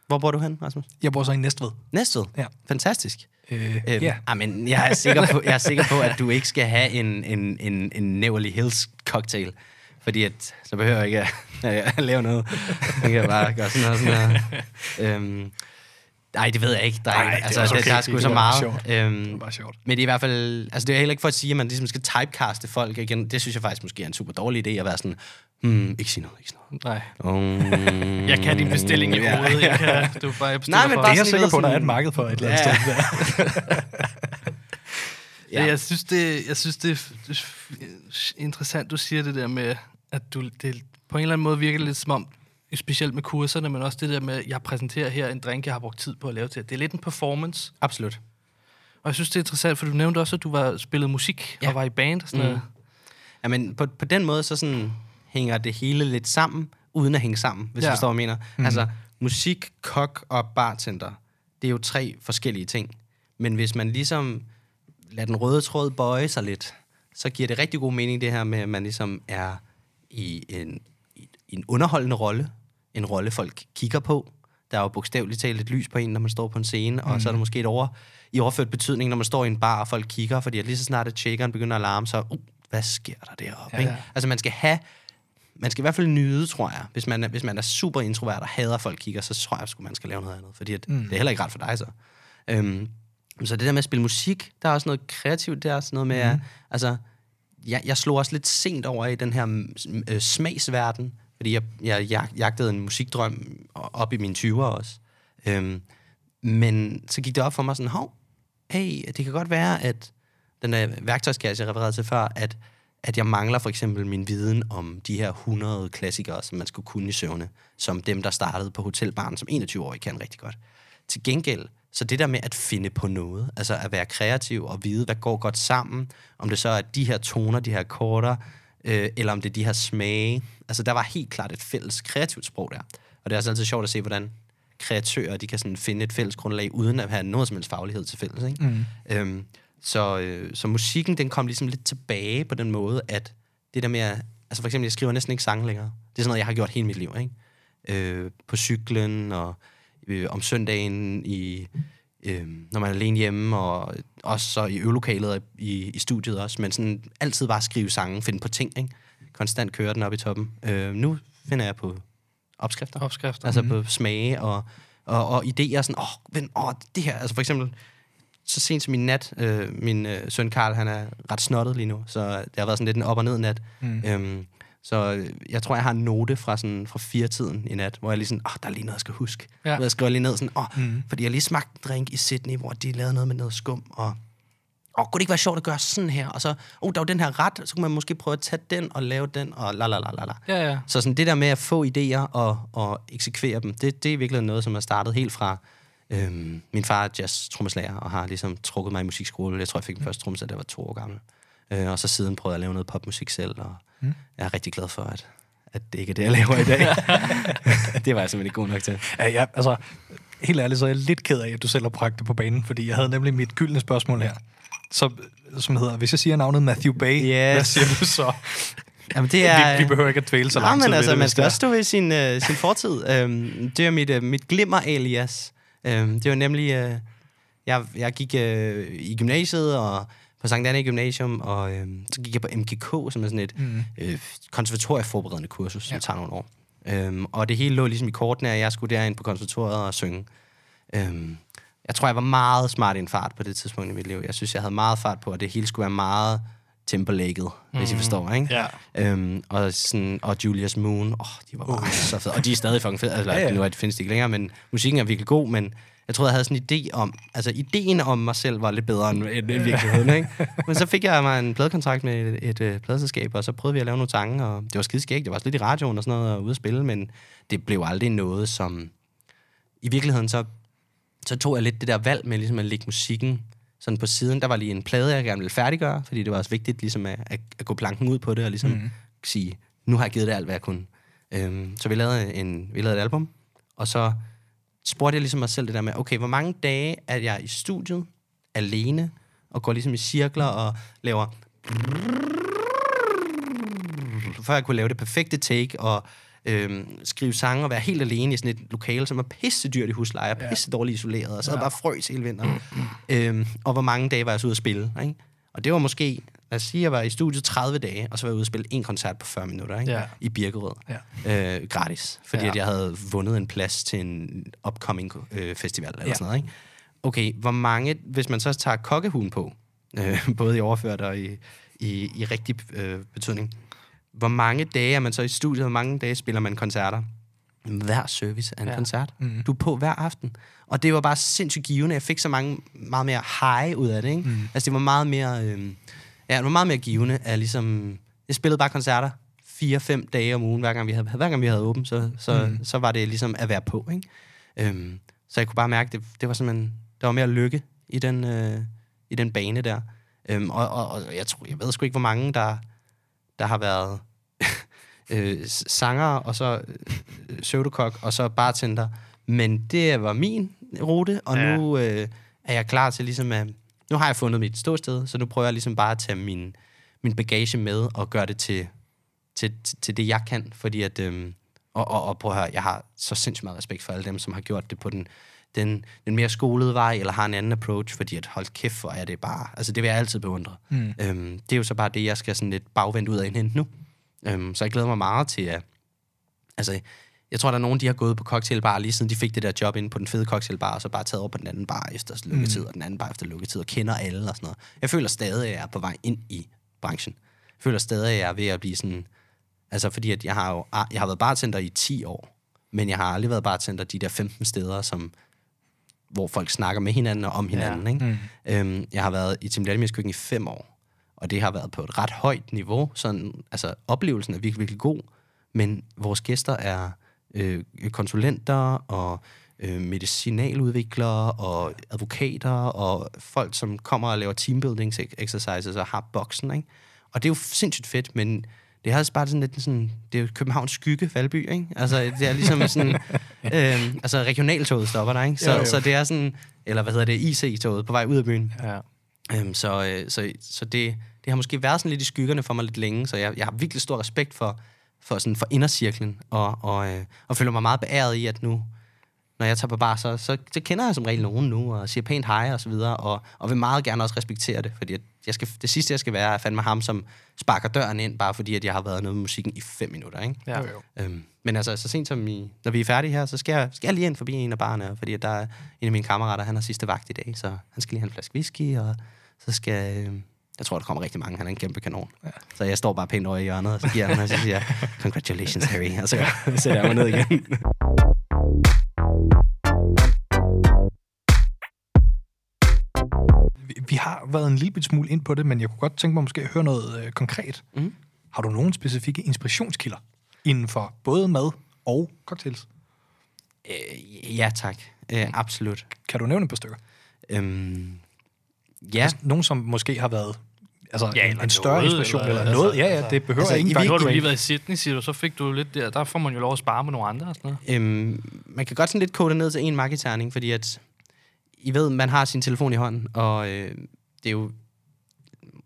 Hvor bor du hen, Rasmus? Jeg bor så i Næstved. Næstved? Ja. Fantastisk. Øh, øhm, ja. Ah, men jeg er sikker på, jeg er sikker på, at du ikke skal have en, en, en, en Neverly Hills cocktail. Fordi at, så behøver jeg ikke at, at lave noget. Jeg kan bare gøre sådan noget. Sådan noget. Øhm, nej, det ved jeg ikke. Der er, Ej, det altså, okay. Der er sgu så meget. Øhm, det var sjovt. Men det er i hvert fald... Altså, det er heller ikke for at sige, at man ligesom skal typecaste folk igen. Det synes jeg faktisk måske er en super dårlig idé at være sådan... Hmm, ikke sige noget, ikke sige noget. Nej. Um, jeg kan din bestilling i hovedet. Jeg kan, du bare, jeg bestiller nej, men for. Det er jeg sikker på, at der er et marked for et eller andet ja. Sted. Ja. Jeg synes, det, jeg synes, det er interessant, du siger det der med, at du, det på en eller anden måde virker lidt som om, specielt med kurserne, men også det der med, at jeg præsenterer her en drink, jeg har brugt tid på at lave til. Det er lidt en performance. Absolut. Og jeg synes, det er interessant, for du nævnte også, at du var spillet musik, ja. Og var i band og sådan mm. noget. Jamen, på, på den måde, så sådan, hænger det hele lidt sammen, uden at hænge sammen, hvis ja. Du forstår, hvad jeg mener. Mm. Altså, musik, kok og bartender, det er jo tre forskellige ting. Men hvis man ligesom lader den røde tråd bøje sig lidt, så giver det rigtig god mening, det her med, at man ligesom er i en, i en underholdende rolle. En rolle, folk kigger på. Der er jo bogstaveligt talt et lys på en, når man står på en scene, og mm. så er der måske et over, i overført betydning, når man står i en bar, og folk kigger, fordi lige så snart at shakeren begynder at larme, så, uh, hvad sker der deroppe? Ja, ja. Altså, man skal have... Man skal i hvert fald nyde, tror jeg. Hvis man, hvis man er super introvert og hader folk kigger, så tror jeg, at man skal lave noget andet. Fordi at, mm. det er heller ikke ret for dig, så. Øhm, så det der med at spille musik, der er også noget kreativt. Der er også noget med... Mm. At, altså, jeg, jeg slog også lidt sent over i den her øh, smagsverden, fordi jeg, jeg, jeg jagtede en musikdrøm op i mine tyverne også. Øhm, men så gik det op for mig sådan, hov, hey, det kan godt være, at den der værktøjskasse, jeg refererede til før, at at jeg mangler for eksempel min viden om de her hundrede klassikere, som man skulle kunne i søvne, som dem, der startede på hotelbaren som enogtyve-årig, kan rigtig godt. Til gengæld, så det der med at finde på noget, altså at være kreativ og vide, hvad går godt sammen, om det så er de her toner, de her akkorder, øh, eller om det er de her smage. Altså der var helt klart et fælles kreativt sprog der. Og det er også altid sjovt at se, hvordan kreatører, de kan sådan finde et fælles grundlag, uden at have noget som helst faglighed til fælles, ikke? Mm. Øhm, Så, øh, så musikken, den kom ligesom lidt tilbage på den måde, at det der med, at, altså for eksempel, jeg skriver næsten ikke sange længere. Det er sådan noget, jeg har gjort hele mit liv, ikke? Øh, på cyklen, og øh, om søndagen, i, øh, når man er alene hjemme, og også så i øvelokalet og i, i studiet også, men sådan altid bare skrive sange, finde på ting, ikke? Konstant kører den op i toppen. Øh, nu finder jeg på opskrifter. Opskrifter. Altså mm-hmm. på smage og, og, og idéer, sådan, åh, oh, oh, det her, altså for eksempel... Så sent som i nat, øh, min øh, søn Karl, han er ret snottet lige nu, så det har været sådan lidt en op- og ned-nat. Mm. Øhm, så jeg tror, jeg har en note fra, sådan, fra fire-tiden i nat, hvor jeg lige sådan, åh, oh, der er lige noget, jeg skal huske. Ja. Jeg skriver lige ned sådan, åh, oh, mm. fordi jeg lige smagte en drink i Sydney, hvor de lavede noget med noget skum, og åh, oh, kunne det ikke være sjovt at gøre sådan her? Og så, oh, der er jo den her ret, så kunne man måske prøve at tage den og lave den, og la la la la la. Ja, ja. Så sådan det der med at få idéer og, og eksekvere dem, det, det er virkelig noget, som er startet helt fra... Øhm, min far er jazz-trommeslager og har ligesom trukket mig i musikskole. Jeg tror, jeg fik min første trommesæt, da jeg var to år gammel. Øh, og så siden prøvede jeg at lave noget popmusik selv, og mm. jeg er rigtig glad for, at, at det ikke er det, jeg laver i dag. Det var jeg simpelthen ikke god nok til. Ja, ja, altså, helt ærligt, så er jeg lidt ked af, at du selv har bragt det på banen, fordi jeg havde nemlig mit gyldne spørgsmål her, som, som hedder, hvis jeg siger navnet Matthew Bay, yes. Hvad siger du så? Jamen, det er, vi, vi behøver ikke at dvæle så langt. Nej, men altså, det, man skal også stå ved sin, øh, sin fortid. Øhm, det er mit, øh, mit glimmer-alias. Det var nemlig, øh, jeg, jeg gik øh, i gymnasiet, og på Sankt Anne Gymnasium, og øh, så gik jeg på M G K, som er sådan et mm. øh, konservatorieforberedende kursus, som ja. Tager nogle år. Øh, og det hele lå ligesom i kortene, at jeg skulle derind på konservatoriet og synge. Øh, jeg tror, jeg var meget smart i en fart på det tidspunkt i mit liv. Jeg synes, jeg havde meget fart på, at det hele skulle være meget Timberlake'et, mm. hvis I forstår, ikke? Ja. Øhm, og, sådan, og Julius Moon, åh, oh, de var bare uh. så fede. Og de er stadig fucking fede. Altså, ja, ja. Nu er det, findes det ikke længere, men musikken er virkelig god, men jeg troede, jeg havde sådan en idé om... Altså, ideen om mig selv var lidt bedre end, end virkeligheden, ikke? Men så fik jeg mig en pladekontrakt med et, et, et pladeselskab, og så prøvede vi at lave nogle sange, og det var skideskægt. Det var også lidt i radioen og sådan noget, og ude at spille, men det blev aldrig noget, som... I virkeligheden, så, så tog jeg lidt det der valg med ligesom at lægge musikken sådan på siden. Der var lige en plade, jeg gerne ville færdiggøre, fordi det var også vigtigt ligesom at, at, at gå planken ud på det, og ligesom mm. sige, nu har jeg givet det alt, hvad jeg kunne. Øhm, så vi lavede, en, vi lavede et album, og så spurgte jeg ligesom mig selv det der med, okay, hvor mange dage er jeg i studiet, alene, og går ligesom i cirkler og laver... Før jeg kunne lave det perfekte take, og øhm, skrive sange og være helt alene i sådan et lokale, som var pisse dyrt i husleje, og pisse dårligt isoleret, og så ja. Bare frøs hele vinteren. øhm, og hvor mange dage var jeg så ude at spille, ikke? Og det var måske, lad os sige, jeg var i studiet tredive dage, og så var jeg ude at spille en koncert på fyrre minutter, ikke? Ja. I Birkerød. Ja. Øh, gratis, fordi ja. At jeg havde vundet en plads til en upcoming øh, festival, eller ja. Sådan noget, ikke? Okay, hvor mange, hvis man så tager kokkehugen på, øh, både i overført og i, i, i rigtig øh, betydning, hvor mange dage er man så i studiet, hvor mange dage spiller man koncerter? hver service af en ja. koncert. Mm. Du er på hver aften. Og det var bare sindssygt givende. Jeg fik så mange, meget mere high ud af det, ikke? Mm. Altså, det var meget mere... Øh, ja, det var meget mere givende af ligesom... Jeg spillede bare koncerter fire-fem dage om ugen, hver gang vi havde, hver gang vi havde åbent, så, så, mm. så var det ligesom at være på, ikke? Øhm, så jeg kunne bare mærke, det, det var simpelthen... Der var mere lykke i den, øh, i den bane der. Øhm, og og, og jeg, tror, jeg ved sgu ikke, hvor mange, der, der har været... Øh, sanger, og så øh, pseudokok, og så bartender. Men det var min rute, og ja. nu øh, er jeg klar til ligesom at... Nu har jeg fundet mit ståsted, så nu prøver jeg ligesom bare at tage min, min bagage med, og gøre det til, til, til det, jeg kan. Fordi at... Øh, og, og, og prøv at høre, jeg har så sindssygt meget respekt for alle dem, som har gjort det på den, den, den mere skolede vej, eller har en anden approach, fordi at hold kæft, hvor er det bare... Altså, det vil jeg altid beundre. Mm. Øhm, det er jo så bare det, jeg skal sådan lidt bagvendt ud af indhente nu. Um, så jeg glæder mig meget til at... Altså, jeg tror, der er nogen, de har gået på cocktailbar, lige siden de fik det der job inde på den fede cocktailbar, og så bare taget over på den anden bar efter lukketid, mm. og den anden bar efter lukketid, og kender alle og sådan noget. Jeg føler stadig, at jeg er på vej ind i branchen. Jeg føler stadig, at jeg er ved at blive sådan... Altså, fordi at jeg har jo... Jeg har været bartender i ti år, men jeg har aldrig været bartender de der femten steder, som... hvor folk snakker med hinanden og om hinanden, ja. Ikke? Mm. Um, jeg har været i Team Vladimir's Køkken i fem år, og det har været på et ret højt niveau. Sådan, altså, oplevelsen er virkelig, virkelig god, men vores gæster er øh, konsulenter og øh, medicinaludviklere og advokater og folk, som kommer og laver teambuilding-exercises og har boksen, ikke? Og det er jo sindssygt fedt, men det er også bare sådan lidt sådan... Det er jo Københavns skygge, Valby, ikke? Altså, det er ligesom sådan... øh, altså, regionaltoget stopper der, ikke? Så, jo, jo. så det er sådan... Eller hvad hedder det? I C-toget på vej ud af byen. Ja. Øhm, så så, så det, det har måske været sådan lidt i skyggerne for mig lidt længe, så jeg, jeg har virkelig stor respekt for, for, sådan, for indercirklen, og, og, øh, og føler mig meget beæret i, at nu, når jeg tager på bar, så, så, så kender jeg som regel nogen nu, og siger pænt hej og så videre, og, og vil meget gerne også respektere det, fordi jeg skal, det sidste, jeg skal være, er fandme ham, som sparker døren ind, bare fordi, at jeg har været noget med musikken i fem minutter, ikke? Ja. Øhm, men altså, så sent som i, når vi er færdige her, så skal jeg, skal jeg lige ind forbi en af barerne, fordi der er en af mine kammerater, han har sidste vagt i dag, så han skal lige have en flaske whisky, og så skal... Øh, jeg tror, der kommer rigtig mange. Han er en kæmpe kanon. Ja. Så jeg står bare pænt over i hjørnet, og så giver han, og så siger congratulations, Harry. Og så sætter jeg mig ned igen. Vi, vi har været en lille smule ind på det, men jeg kunne godt tænke mig måske at høre noget øh, konkret. Mm. Har du nogle specifikke inspirationskilder inden for både mad og cocktails? Øh, ja, tak. Øh, absolut. Kan du nævne et par stykker? Øhm... Ja. Altså, nogen, som måske har været altså, ja, en, en større inspiration eller, eller, eller noget. Ja, ja, det behøver altså, ingen faktisk. Når du lige været i Sydney, siger du, så fik du lidt der. Der får man jo lov at spare med nogle andre og sådan noget. Øhm, man kan godt sådan lidt kode ned til en marketerning, fordi at, I ved, man har sin telefon i hånden, og øh, det er jo,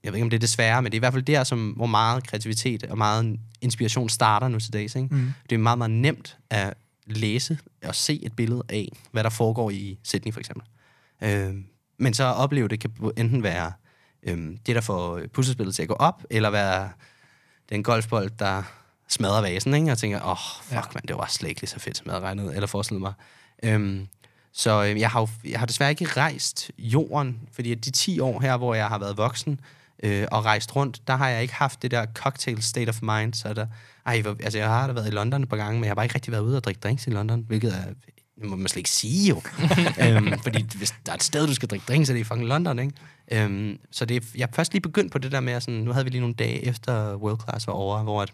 jeg ved ikke, om det er desværre, men det er i hvert fald der, som, hvor meget kreativitet og meget inspiration starter nu til dags. Mm. Det er meget, meget nemt at læse og se et billede af, hvad der foregår i Sydney for eksempel. Øh, Men så at opleve det kan enten være øhm, det, der får puslespillet til at gå op, eller være den golfbold, der smadrer vasen, ikke? Og tænker, åh, oh, fuck ja. man, det var slet ikke lige så fedt, som jeg havde regnet, eller forestillet mig. Øhm, så øhm, jeg, har jo, jeg har desværre ikke rejst jorden, fordi de ti år her, hvor jeg har været voksen øh, og rejst rundt, der har jeg ikke haft det der cocktail state of mind. Så der, ej, altså, jeg har da været i London et par gange, men jeg har bare ikke rigtig været ude og drikke drinks i London, hvilket er... Det må man slet ikke sige, jo. øhm, fordi hvis der er et sted, du skal drikke drinks, så er det i fucking London, ikke? Øhm, så det, jeg er først lige begyndt på det der med, at sådan, nu havde vi lige nogle dage efter World Class var over, hvor at,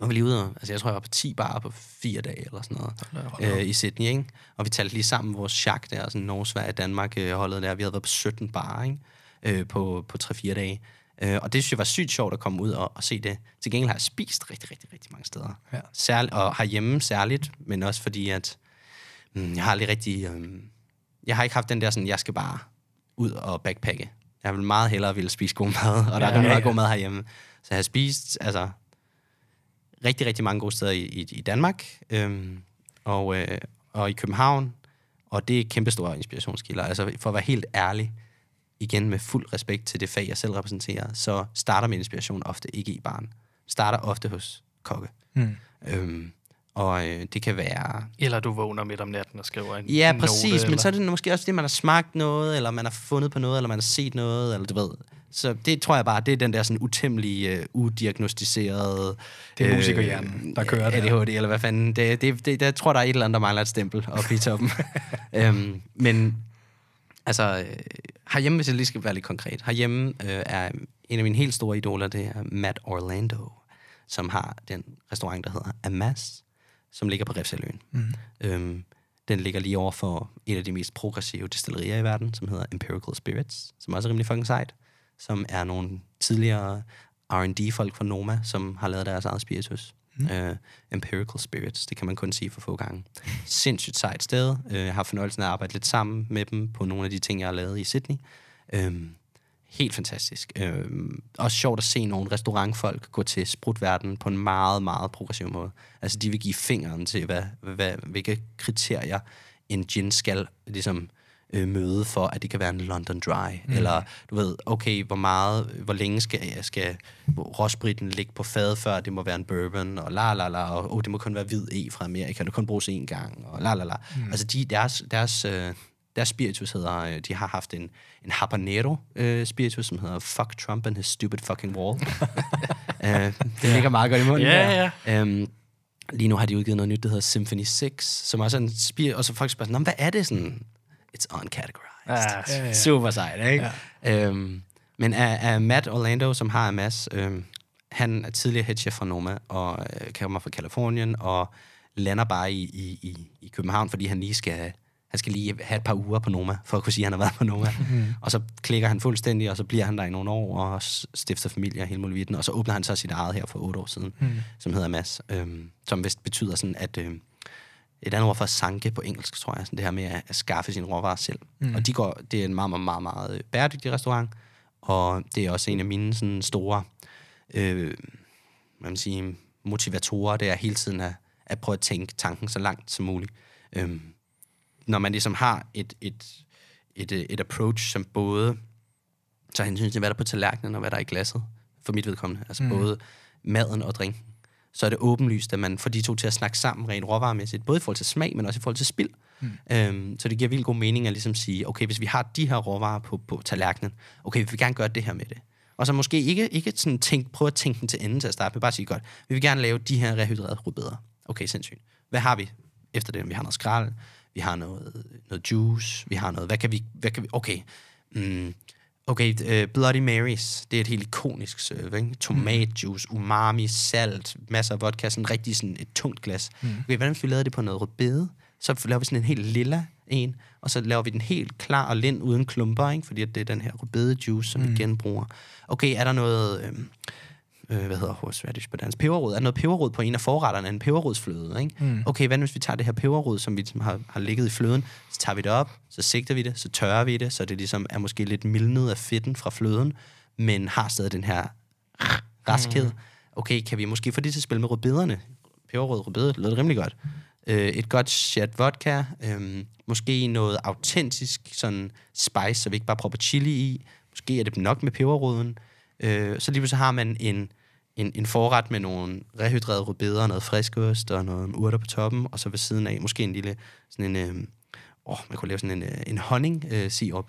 var vi lige ude, og, altså jeg tror, jeg var på ti bar på fire dage, eller sådan noget, ja, øh, i Sydney, ikke? Og vi talte lige sammen vores chak der, sådan Norge, Sverige, Danmark øh, holdet der, vi havde været på sytten bar, ikke? Øh, på, på tre-fire dage. Øh, og det synes jeg var sygt sjovt at komme ud og, og se det. Til gengæld har jeg spist rigtig, rigtig, rigtig mange steder. Ja. Særligt, og herhjemme særligt, men også fordi, at jeg har lige rigtig... Øh, jeg har ikke haft den der sådan, jeg skal bare ud og backpacke. Jeg vil meget hellere ville spise god mad, og der ja, er meget ja, ja. god mad herhjemme. Så jeg har spist altså rigtig, rigtig mange gode steder i, i, i Danmark, øh, og, øh, og i København, og det er kæmpestore inspirationskilder. Altså for at være helt ærlig, igen med fuld respekt til det fag, jeg selv repræsenterer, så starter min inspiration ofte ikke i baren. Starter ofte hos kokke. Mm. Øh, Og øh, det kan være... Eller du vågner midt om natten og skriver en Ja, præcis, note, men så er det måske også det, man har smagt noget, eller man har fundet på noget, eller man har set noget, eller du ved. Så det tror jeg bare, det er den der sådan utemmelige, uh, udiagnostiserede... Det er musikerhjernen, der kører det. A D H D, eller hvad fanden. Det, det, det, der tror, der er et eller andet, der mangler et stempel oppe i toppen. øhm, men altså, herhjemme, hvis jeg lige skal være lidt konkret, herhjemme øh, er en af mine helt store idoler, det er Matt Orlando, som har den restaurant, der hedder Amass, som ligger på Refsaløen. Mm. Øhm, den ligger lige over for et af de mest progressive destillerier i verden, som hedder Empirical Spirits, som også er rimelig fucking sejt, som er nogle tidligere R and D-folk fra Noma, som har lavet deres eget spiritus. Mm. Øh, Empirical Spirits, det kan man kun sige for få gange. Mm. Sindssygt sejt sted. Øh, jeg har fornøjelsen af at arbejde lidt sammen med dem på nogle af de ting, jeg har lavet i Sydney. Øh, helt fantastisk. Øh, også sjovt at se nogle restaurantfolk gå til sprutverdenen på en meget, meget progressiv måde. Altså, de vil give fingeren til, hvad, hvad, hvilke kriterier en gin skal ligesom øh, møde for, at det kan være en London Dry. Mm. Eller, du ved, okay, hvor meget, hvor længe skal, jeg skal råspritten ligge på fadet, før det må være en bourbon, og la la la, og oh, det må kun være hvid e fra Amerika, det kun bruges én gang, og la la la. Mm. Altså, de, deres... deres øh, Deres spiritus hedder, de har haft en, en habanero øh, spiritus, som hedder Fuck Trump and his stupid fucking wall. øh, det ligger meget godt i munden. Yeah, yeah. Øhm, lige nu har de udgivet noget nyt, der hedder Symphony seks, som også er en spiritus. Og så folk spørger, hvad er det sådan? It's uncategorized. Ah, yeah, yeah. Super sejt, ikke? Yeah. Øhm, men er, er Matt Orlando, som har Amass, øhm, han er tidligere headchef fra Noma, og øh, kommer fra Californien, og lander bare i, i, i, i København, fordi han lige skal... Han skal lige have et par uger på Noma, for at kunne sige, at han har været på Noma. Mm. Og så klikker han fuldstændig, og så bliver han der i nogle år, og stifter familie og hele muligheden. Og så åbner han så sit eget her for otte år siden, mm. som hedder Amass. Øhm, som vist betyder sådan, at øhm, et andet ord for at sanke på engelsk, tror jeg. Sådan det her med at, at skaffe sine råvarer selv. Mm. Og de går, det er en meget, meget, meget bæredygtig restaurant. Og det er også en af mine sådan, store øh, man sige, motivatorer, det er hele tiden at, at prøve at tænke tanken så langt som muligt. Øhm, når man ligesom har et, et, et, et approach, som både tager hensyn til, hvad der er på tallerkenen, og hvad der er i glasset, for mit vedkommende, altså mm. både maden og drinken, så er det åbenlyst, at man får de to til at snakke sammen rent råvaremæssigt, både i forhold til smag, men også i forhold til spild. Mm. Øhm, så det giver vildt god mening at ligesom sige, okay, hvis vi har de her råvarer på, på tallerkenen, okay, vi vil gerne gøre det her med det. Og så måske ikke, ikke sådan tænk, prøve at tænke den til enden til at starte, men bare sige, godt, vi vil gerne lave de her rehydrerede rødbeder. Okay, sindssygt. Hvad har vi efter det? Vi har noget skrald. Vi har noget, noget juice, vi har noget... Hvad kan vi... Hvad kan vi okay, mm, okay uh, Bloody Marys, det er et helt ikonisk serve, ikke? Tomatjuice, umami, salt, masser af vodka, sådan rigtig sådan et tungt glas. Mm. Okay, hvordan hvis vi lavede det på noget rødbede? Så laver vi sådan en helt lilla en, og så laver vi den helt klar og lind uden klumper, ikke? Fordi det er den her rødbedejuice, som mm. vi genbruger. Okay, er der noget... Øh, hvad hedder horseradish på dansk? Peberrod. Er der noget peberrod på en af forretterne? En peberrodsfløde, ikke? Mm. Okay, hvad hvis vi tager det her peberrod, som vi har, har ligget i fløden, så tager vi det op, så sigter vi det, så tørrer vi det, så det ligesom er måske lidt mildnet af fedten fra fløden, men har stadig den her raskhed. Mm. Okay, kan vi måske få det til at spille med rødbederne? Peberrod, rødbede, lød det rimelig godt. Mm. Øh, et godt shot vodka, øh, måske noget autentisk sådan spice, så vi ikke bare propper chili i. Måske er det nok med peberroden. Øh, så lige så har man en En, en forret med nogle rehydrerede rødbeder, noget friskost og nogle urter på toppen, og så ved siden af måske en lille, sådan en, øh, åh, man kunne lave sådan en, en honning øh, sirup.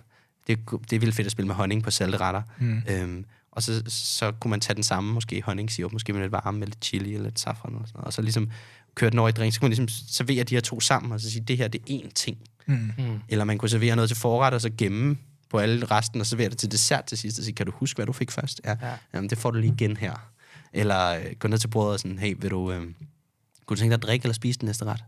Det, det er vildt fedt at spille med honning på salteretter. Mm. Øhm, og så, så kunne man tage den samme, måske honning sirup, måske med lidt varme, med lidt chili eller lidt safran og sådan noget. Og så ligesom køre den over i drink, så kunne man ligesom servere de her to sammen, og så sige, det her det er én ting. Mm. Eller man kunne servere noget til forret, og så gemme på alle resten, og servere det til dessert til sidst, og sige, kan du huske, hvad du fik først? Ja, ja. Jamen, det får du lige igen her. Eller gå ned til bordet og sådan, hey, vil du, øh, kunne du tænke dig at drikke eller spise den næste ret?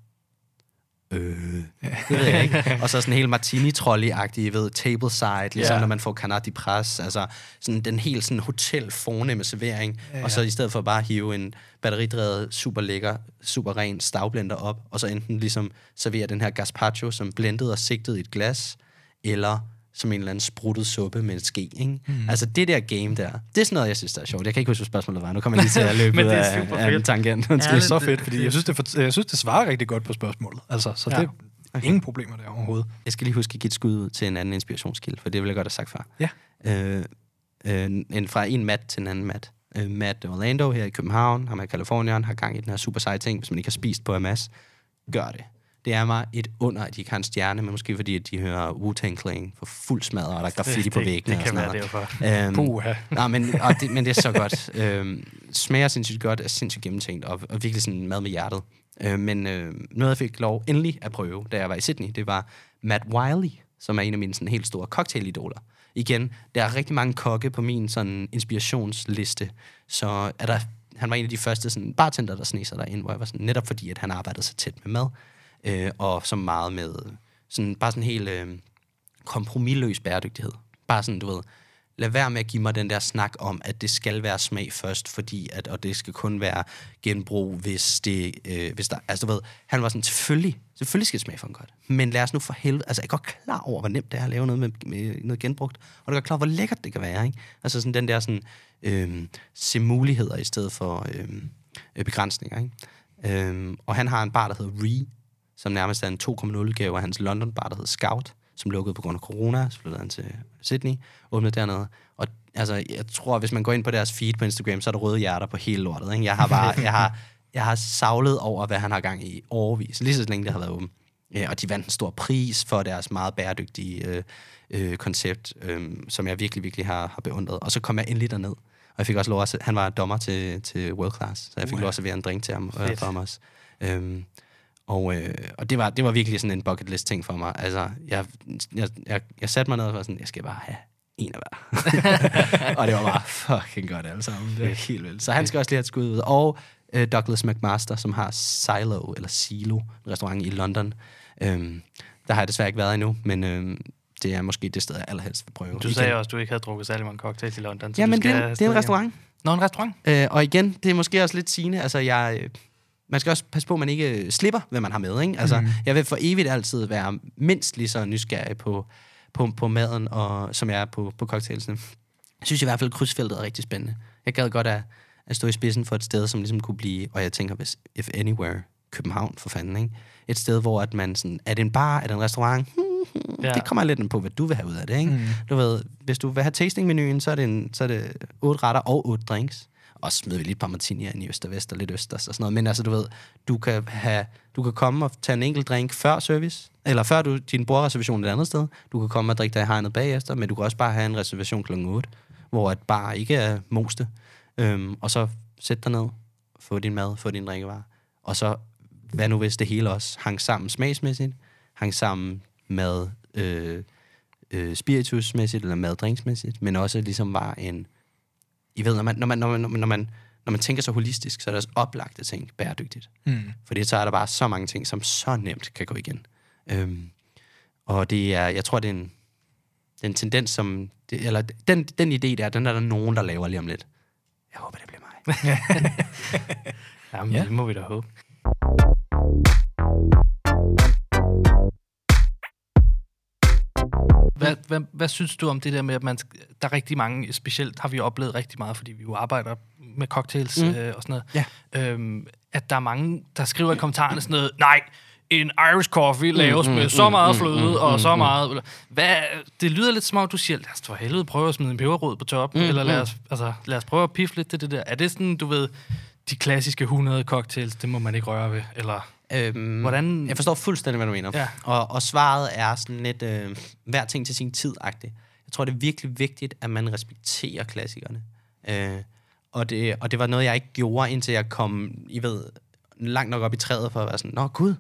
Øh, det ved jeg ikke. Og så sådan en helt martini-trolley-agtig, ved, tableside, ligesom yeah. når man får canard de presse, altså sådan den helt sådan hotel-fornemme servering, yeah. og så i stedet for bare at hive en batteridrevet, super lækker, super ren stavblender op, og så enten ligesom servere den her gazpacho, som blendet og sigtet i et glas, eller som en eller anden spruttet suppe med et ske, ikke? Mm. Altså, det der game der, det er sådan noget, jeg synes, der er sjovt. Jeg kan ikke huske, hvad spørgsmålet var. Nu kommer jeg lige til at løbe ud af, af en tangent. Ja, det er så fedt, fordi jeg synes, det, for, jeg synes, det svarer rigtig godt på spørgsmålet. Altså, så ja. Det er okay. Ingen problemer der overhovedet. Jeg skal lige huske at give et skud til en anden inspirationskilde, for det ville jeg godt have sagt før. Ja. Øh, øh, en, fra en mat til en anden mat. øh, Matt Orlando her i København, ham her i Kalifornien, har gang i den her super seje ting, hvis man ikke har spist på Amass. Gør det. Det er mig et under, at de ikke har en stjerne, men måske fordi, at de hører Wu-Tang Clan for fuld smadret, og der er graffiti det, på væggene. Det, det og kan være derfor. Puha. Nej, men, og det, men det er så godt. Øhm, smager sindssygt godt, er sindssygt gennemtænkt, og, og virkelig sådan mad med hjertet. Øh, men øh, noget, jeg fik lov endelig at prøve, da jeg var i Sydney, det var Matt Whiley, som er en af mine sådan, helt store cocktail-idoler. Igen, der er rigtig mange kokke på min sådan, inspirationsliste, så er der, han var en af de første sådan, bartender, der sneser derind, hvor jeg var sådan, netop fordi, at han arbejdede så tæt med mad, Øh, og så meget med sådan, bare sådan helt øh, kompromisløs bæredygtighed. Bare sådan, du ved, lad være med at give mig den der snak om, at det skal være smag først, fordi at, og det skal kun være genbrug, hvis det, øh, hvis der, altså du ved, han var sådan, selvfølgelig, selvfølgelig skal det smage for en godt, men lad os nu for helvede, altså jeg er godt klar over, hvor nemt det er at lave noget med, med noget genbrugt, og det er godt klar over, hvor lækkert det kan være, ikke? Altså sådan den der sådan, øh, se muligheder i stedet for øh, begrænsninger, ikke? Øh, og han har en bar, der hedder Re, som nærmest er en to komma nul udgave af hans London-bar, der hed Scout, som lukkede på grund af corona, så flyttede han til Sydney, åbnede dernede, og altså, jeg tror, hvis man går ind på deres feed på Instagram, så er der røde hjerter på hele lortet, ikke? Jeg har bare, jeg har, jeg har savlet over, hvad han har gang i årevis, lige så længe det har været åbent. Ja, og de vandt en stor pris for deres meget bæredygtige øh, øh, koncept, øh, som jeg virkelig, virkelig har, har beundret. Og så kom jeg endelig derned, og jeg fik også lov at, han var dommer til, til World Class, så jeg fik uh, lov at servere en drink til ham, øh, for ham også. Øh, Og, øh, og det var det var virkelig sådan en bucket list ting for mig. Altså, jeg jeg jeg, jeg satte mig ned og var sådan, jeg skal bare have en af hver. Og det var bare fucking godt alle sammen. Det var helt vildt. Så han skal også lige have et skud ud. Og øh, Douglas McMaster, som har Silo eller Silo, en restaurant i London. Øhm, der har jeg desværre ikke været endnu, men øh, det er måske det sted jeg allerhelst vil prøve. Du sagde igen også, at du ikke havde drukket særlig mange cocktails i London. Ja, men det, det er en restaurant. Nå, en restaurant. Øh, og igen, det er måske også lidt sigende. Altså jeg øh, man skal også passe på, at man ikke slipper, hvad man har med, ikke? Altså, mm. jeg vil for evigt altid være mindst lige så nysgerrig på, på, på maden, og, som jeg er på, på cocktailsene. Jeg synes i hvert fald, at krydsfeltet er rigtig spændende. Jeg gad godt at, at stå i spidsen for et sted, som ligesom kunne blive, og jeg tænker, hvis, if anywhere, København for fanden, ikke? Et sted, hvor at man sådan, er det en bar, er det en restaurant? Hmm, hmm, ja. Det kommer lidt på, hvad du vil have ud af det, ikke? Mm. Du ved, hvis du vil have tastingmenuen, så er det, en, så er det otte retter og otte drinks. Og smed vi lidt par martinier ind i øst og vest og lidt østers og sådan noget. Men altså, du ved, du kan, have, du kan komme og tage en enkelt drink før service, eller før du, din bordreservation et andet sted. Du kan komme og drikke dig i hegnet bagefter, men du kan også bare have en reservation klokken otte, hvor et bar ikke er moste. Øhm, og så sæt dig ned, få din mad, få din drikkevarer. Og så, hvad nu hvis det hele også hang sammen smagsmæssigt, hang sammen med øh, øh, spiritusmæssigt eller maddrinksmæssigt, men også ligesom var en... I ved, når man, når, man, når, man, når, man, når man tænker så holistisk, så er der også oplagt at tænke bæredygtigt. Mm. Fordi så er der bare så mange ting, som så nemt kan gå igen. Øhm, og det er, jeg tror, det er en, det er en tendens, som... Det, eller den, den idé der, den er der nogen, der laver lige om lidt. Jeg håber, det bliver mig. Jamen, ja. Det må vi da håbe. Hvad, hvad, hvad synes du om det der med, at man, der er rigtig mange, specielt har vi oplevet rigtig meget, fordi vi jo arbejder med cocktails mm. øh, og sådan noget, yeah. øhm, at der er mange, der skriver i kommentarerne sådan noget, nej, en Irish coffee laves mm, med mm, så meget fløde mm, mm, og så meget... Hvad, det lyder lidt som om, du siger, lad os for helvede prøve at smide en peberrod på toppen, mm, eller lad os, altså, lad os prøve at piffe lidt til det der. Er det sådan, du ved, de klassiske hundrede cocktails, det må man ikke røre ved, eller... Øhm, Hvordan? Jeg forstår fuldstændig, hvad du mener. Ja. Og, og svaret er sådan lidt øh, hver ting til sin tid-agtigt. Jeg tror, det er virkelig vigtigt, at man respekterer klassikerne. Øh, og, det, og det var noget, jeg ikke gjorde, indtil jeg kom, I ved, langt nok op i træet for at være sådan, nå gud,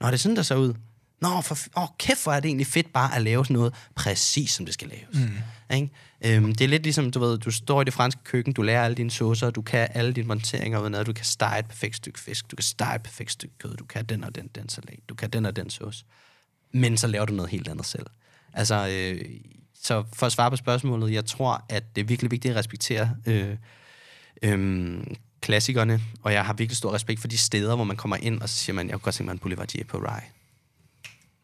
nå, er det sådan, der så ud? Nå, for, åh, kæft, hvor er det egentlig fedt bare at lave sådan noget, præcis som det skal laves. Mm. Øhm, det er lidt ligesom, du ved, du står i det franske køkken, du lærer alle dine saucer, du kan alle dine monteringer og noget, du kan stege et perfekt stykke fisk, du kan stege et perfekt stykke kød, du kan den og den, den salat, du kan den og den sauce. Men så laver du noget helt andet selv. Altså, øh, så for at svare på spørgsmålet, jeg tror, at det er virkelig vigtigt at respektere øh, øh, klassikerne, og jeg har virkelig stor respekt for de steder, hvor man kommer ind, og så siger man, jeg kunne godt tænke mig en Boulevardier på rye.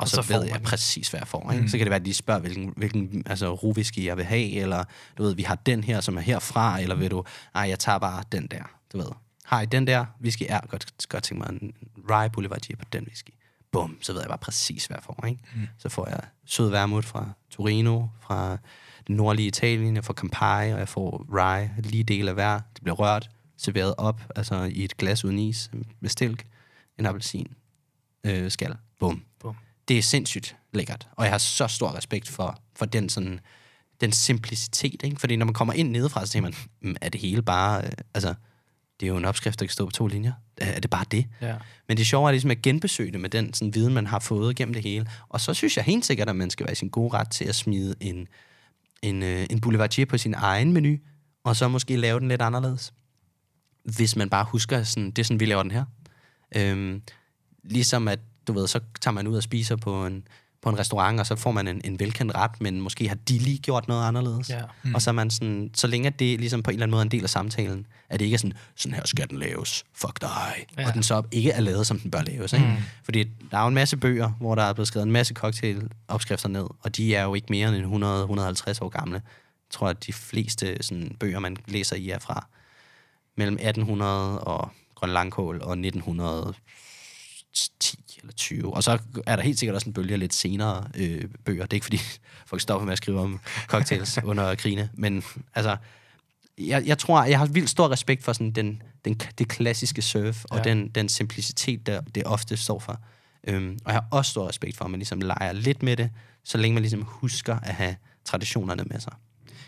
Og så, og så ved jeg præcis, hvad jeg får. Ikke? Mm. Så kan det være, at de spørger, hvilken, hvilken altså, roviski jeg vil have, eller du ved, vi har den her, som er herfra, eller ved du, nej, jeg tager bare den der, du ved. Har I den der? Whisky er godt, godt tænke mig en rye boulevardier på den whisky. bum, så ved jeg bare præcis, hvad jeg får, ikke? Mm. Så får jeg sød vermouth fra Torino, fra det nordlige Italien, jeg får Campari, og jeg får rye, lige del af hver. Det bliver rørt, serveret op, altså i et glas uden is, med stilk, en appelsin, øh, skal, bum. bum. Det er sindssygt lækkert, og jeg har så stor respekt for, for den sådan... den simplicitet, ikke? Fordi når man kommer ind nedefra, så tænker man, er det hele bare... Øh, altså, det er jo en opskrift, der kan stå på to linjer. Er, er det bare det? Ja. Men det sjove er ligesom at genbesøge det med den sådan, viden, man har fået gennem det hele. Og så synes jeg helt sikkert, at man skal være i sin gode ret til at smide en, en, øh, en Boulevardier på sin egen menu, og så måske lave den lidt anderledes. Hvis man bare husker, sådan, det er sådan, vi laver den her. Øhm, ligesom at, du ved, så tager man ud og spiser på en... på en restaurant, og så får man en, en velkendt ret, men måske har de lige gjort noget anderledes. Ja. Mm. Og så er man sådan, så længe det ligesom på en eller anden måde er en del af samtalen, at det ikke er sådan, sådan her skal den laves, fuck dig, ja. Og den så ikke er lavet, som den bør laves. Ikke? Mm. Fordi der er jo en masse bøger, hvor der er blevet skrevet en masse cocktailopskrifter ned, og de er jo ikke mere end hundrede til hundrede og halvtreds år gamle. Jeg tror, at de fleste sådan, bøger, man læser i, er fra mellem attenhundrede og Grøn Langkål og nitten hundrede eller tyve. Og så er der helt sikkert også en bølge lidt senere øh, bøger. Det er ikke, fordi folk stopper med at skrive om cocktails under krigene. Men altså, jeg, jeg tror, jeg har vildt stor respekt for sådan den, den, det klassiske serve, og ja. den, den simplicitet, der det ofte står for. Øhm, og jeg har også stor respekt for, at man ligesom leger lidt med det, så længe man ligesom husker at have traditionerne med sig.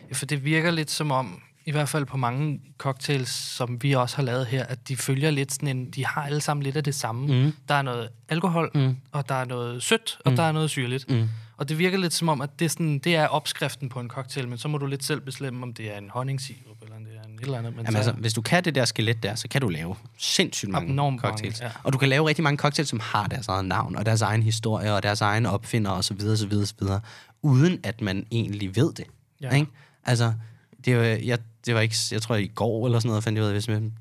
Ja, for det virker lidt som om, i hvert fald på mange cocktails, som vi også har lavet her, at de følger lidt sådan en... De har alle sammen lidt af det samme. Mm. Der er noget alkohol, mm. og der er noget sødt, og mm. der er noget syrligt. Mm. Og det virker lidt som om, at det, sådan, det er opskriften på en cocktail, men så må du lidt selv bestemme, om det er en honningsirup, eller om det er en et eller andet. Men Jamen altså, hvis du kan det der skelet der, så kan du lave sindssygt mange cocktails. Mange, ja. Og du kan lave rigtig mange cocktails, som har deres eget navn, og deres egen historie, og deres egen opfinder, og så videre, så videre, så videre, uden at man egentlig ved det. Ja. Ikke? Altså, det var, jeg, det var ikke, jeg tror, i går eller sådan noget, fandt jeg ud af, hvis man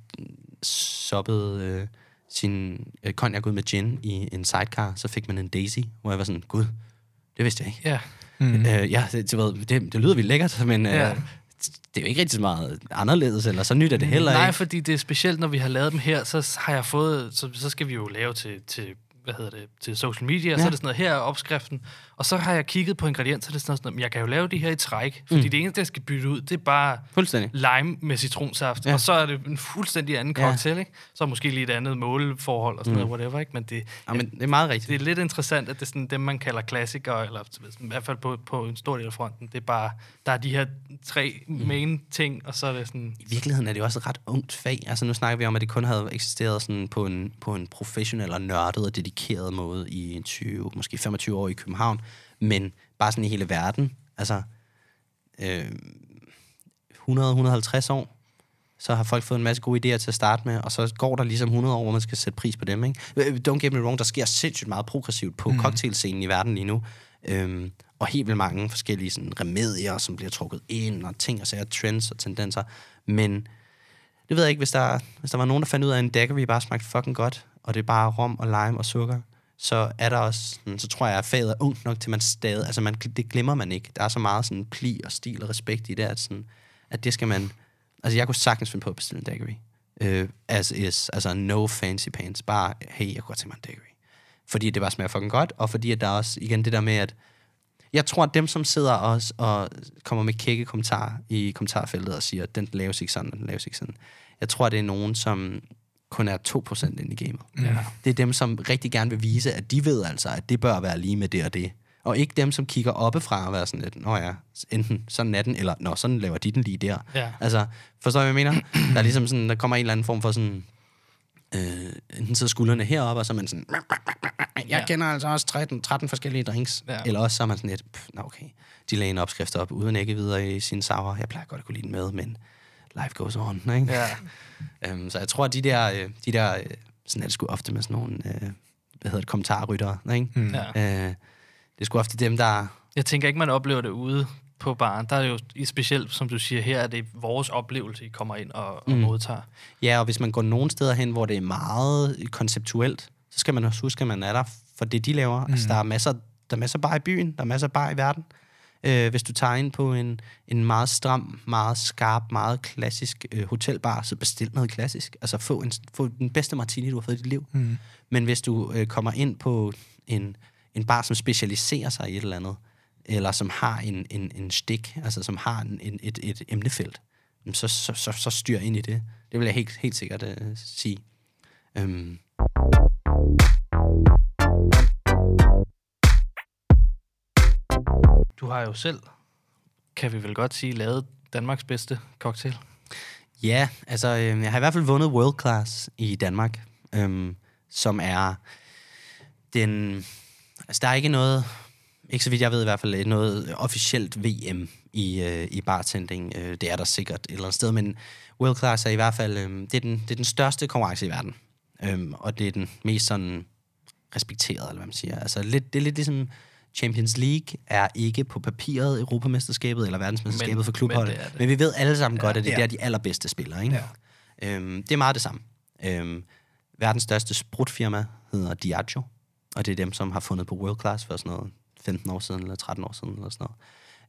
soppede øh, sin øh, konjak ud med gin i en sidecar, så fik man en daisy, hvor jeg var sådan, gud, det vidste jeg ikke. Yeah. Mm-hmm. Øh, ja, det, det, det, det lyder vildt lækkert, men øh, yeah. det er jo ikke rigtig så meget anderledes, eller så nyt er det heller Nej, ikke. Nej, fordi det er specielt, når vi har lavet dem her, så har jeg fået, så, så skal vi jo lave til... til hvad hedder det, til social media, ja. Så er det sådan noget, her er opskriften, og så har jeg kigget på ingredienser, så er det sådan noget, men jeg kan jo lave de her i træk, fordi mm. det eneste, jeg skal bytte ud, det er bare lime med citronsaft, ja. Og så er det en fuldstændig anden cocktail, ja. Ikke? Så måske lige et andet måleforhold og sådan mm. noget, whatever, ikke? Men det, ja, men det er meget rigtigt. Det er lidt interessant, at det er sådan dem, man kalder klassikere, eller i hvert fald på, på en stor del af fronten, det er bare, der er de her tre mm. main ting, og så er det sådan... I virkeligheden er det jo også et ret ungt fag, altså nu snakker vi om, at det kun havde eksisteret sådan på en, på en professionel og nørdet og dedikeret måde i tyve, måske femogtyve år i København, men bare sådan i hele verden, altså øh, hundrede til hundrede og halvtreds år, så har folk fået en masse gode idéer til at starte med, og så går der ligesom hundrede år, hvor man skal sætte pris på dem, ikke? Don't get me wrong, der sker sindssygt meget progressivt på mm. cocktailscenen i verden lige nu, øhm, og helt vildt mange forskellige sådan, remedier, som bliver trukket ind, og ting og sager, trends og tendenser, men det ved jeg ikke, hvis der, hvis der var nogen, der fandt ud af, en daiquiri bare smagte fucking godt, og det er bare rom og lime og sukker, så er der også, så tror jeg, at faget er ungt nok til, man stadig, altså man, det glemmer man ikke. Der er så meget sådan pli og stil og respekt i det, at, sådan, at det skal man, altså jeg kunne sagtens finde på at bestille en daiquiri. Uh, as is, altså no fancy pants, bare, hey, jeg kunne godt tænke mig en daiquiri. Fordi det bare smager fucking godt, og fordi at der også, igen det der med, at jeg tror, at dem, som sidder også og kommer med kække kommentarer i kommentarfeltet og siger, den laves ikke sådan, den laves ikke sådan. Jeg tror, at det er nogen, som kun er to procent inde i gamet. Ja. Det er dem, som rigtig gerne vil vise, at de ved altså, at det bør være lige med det og det. Og ikke dem, som kigger oppefra og være sådan lidt, nå ja, enten sådan er den, eller nå, sådan laver de den lige der. Ja. Altså, forstår I, hvad jeg mener? Der er ligesom sådan, der kommer en eller anden form for sådan, øh, enten sidder skuldrene heroppe, og så er man sådan, jeg kender altså også tretten, tretten forskellige drinks. Ja. Eller også så er man sådan lidt, nå okay, de lagde en opskrift op, uden ikke videre i sine sauer. Jeg plejer godt at kunne lide den med, men life goes on, ikke? Ja. Øhm, så jeg tror, at de der, de der sådan er det sgu ofte med sådan nogle, øh, hvad hedder det, kommentarryttere, ikke? Mm. Ja. Øh, det er sgu ofte dem, der... Jeg tænker ikke, man oplever det ude på baren. Der er jo specielt, som du siger her, at det er vores oplevelse, I kommer ind og, og mm. modtager. Ja, og hvis man går nogle steder hen, hvor det er meget konceptuelt, så skal man også huske, at man er der for det, de laver. Mm. Altså, der er masser, der er masser bare i byen, der er masser bare i verden. Øh, hvis du tager ind på en, en meget stram, meget skarp, meget klassisk øh, hotelbar, så bestil noget klassisk. Altså få, en, få den bedste martini, du har fået i dit liv. Mm. Men hvis du øh, kommer ind på en, en bar, som specialiserer sig i et eller andet, eller som har en, en, en stik, altså som har en, et, et emnefelt, så, så, så, så styr ind i det. Det vil jeg helt, helt sikkert øh, sige. Øhm. Du har jo selv, kan vi vel godt sige, lavet Danmarks bedste cocktail. Ja, altså øh, jeg har i hvert fald vundet World Class i Danmark, øh, som er den... Altså der er ikke noget... Ikke så vidt jeg ved i hvert fald noget officielt V M i, øh, i bartending. Øh, det er der sikkert et eller andet sted, men World Class er i hvert fald... Øh, det, er den, det er den største konkurrence i verden. Øh, og det er den mest sådan respekterede, eller hvad man siger. Altså lidt, det er lidt ligesom... Champions League er ikke på papiret Europamesterskabet eller verdensmesterskabet men, for klubholdet. Men, men vi ved alle sammen ja, godt, at det, det er der de allerbedste spillere. Ikke? Ja. Øhm, det er meget det samme. Øhm, verdens største sprutfirma hedder Diageo, og det er dem, som har fundet på World Class for sådan noget femten år siden eller tretten år siden. Eller sådan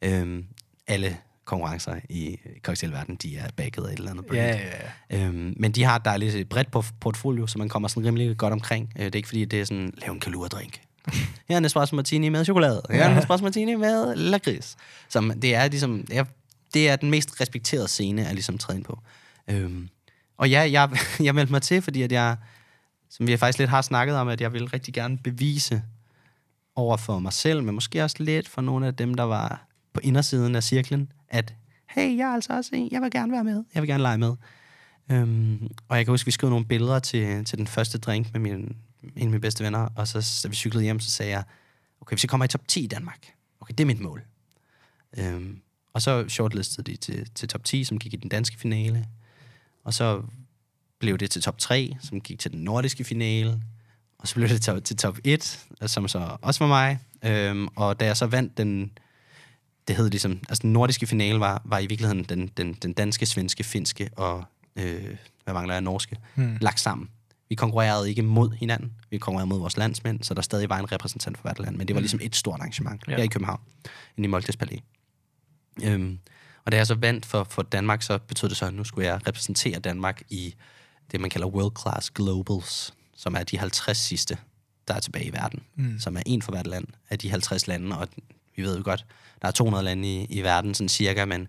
noget. Øhm, alle konkurrencer i cocktailverdenen, de er backet af et eller andet. Ja, ja, ja. Øhm, men de har et dejligt bredt portfolio, så man kommer sådan rimelig godt omkring. Øh, det er ikke fordi, det er sådan, lav en kalurdrink. Her er en espresso martini med chokolade. Her er en espresso martini med lakrids. Som det er ligesom det er, det er den mest respekterede scene at ligesom træde ind på. Øhm, og ja, jeg jeg meldte mig til, fordi at jeg, som vi faktisk lidt har snakket om, at jeg ville rigtig gerne bevise over for mig selv, men måske også lidt for nogle af dem der var på indersiden af cirklen, at hey, jeg er altså også en, jeg vil gerne være med, jeg vil gerne lege med. Øhm, og jeg kan huske, vi skrev nogle billeder til til den første drink med min en af mine bedste venner, og så da vi cyklede hjem, så sagde jeg, okay, hvis jeg kommer i top ti i Danmark, okay, det er mit mål. Øhm, og så shortlistede de til, til top ti, som gik i den danske finale, og så blev det til top tre, som gik til den nordiske finale, og så blev det til, til top et, som så også var mig, øhm, og da jeg så vandt den, det hed ligesom, altså den nordiske finale var, var i virkeligheden den, den, den danske, svenske, finske og, øh, hvad mangler jeg, norske, hmm. lagt sammen. Vi konkurrerede ikke mod hinanden, vi konkurrerede mod vores landsmænd, så der stadig var en repræsentant for hvert land, men det var ligesom et stort arrangement ja. her i København, inde i Moltes Palæ. Øhm, og da jeg så vandt for, for Danmark, så betød det så, at nu skulle jeg repræsentere Danmark i det, man kalder World Class Globals, som er de halvtreds sidste, der er tilbage i verden, mm. som er en for hvert land af de halvtreds lande, og vi ved jo godt, der er to hundrede lande i, i verden, sådan cirka, men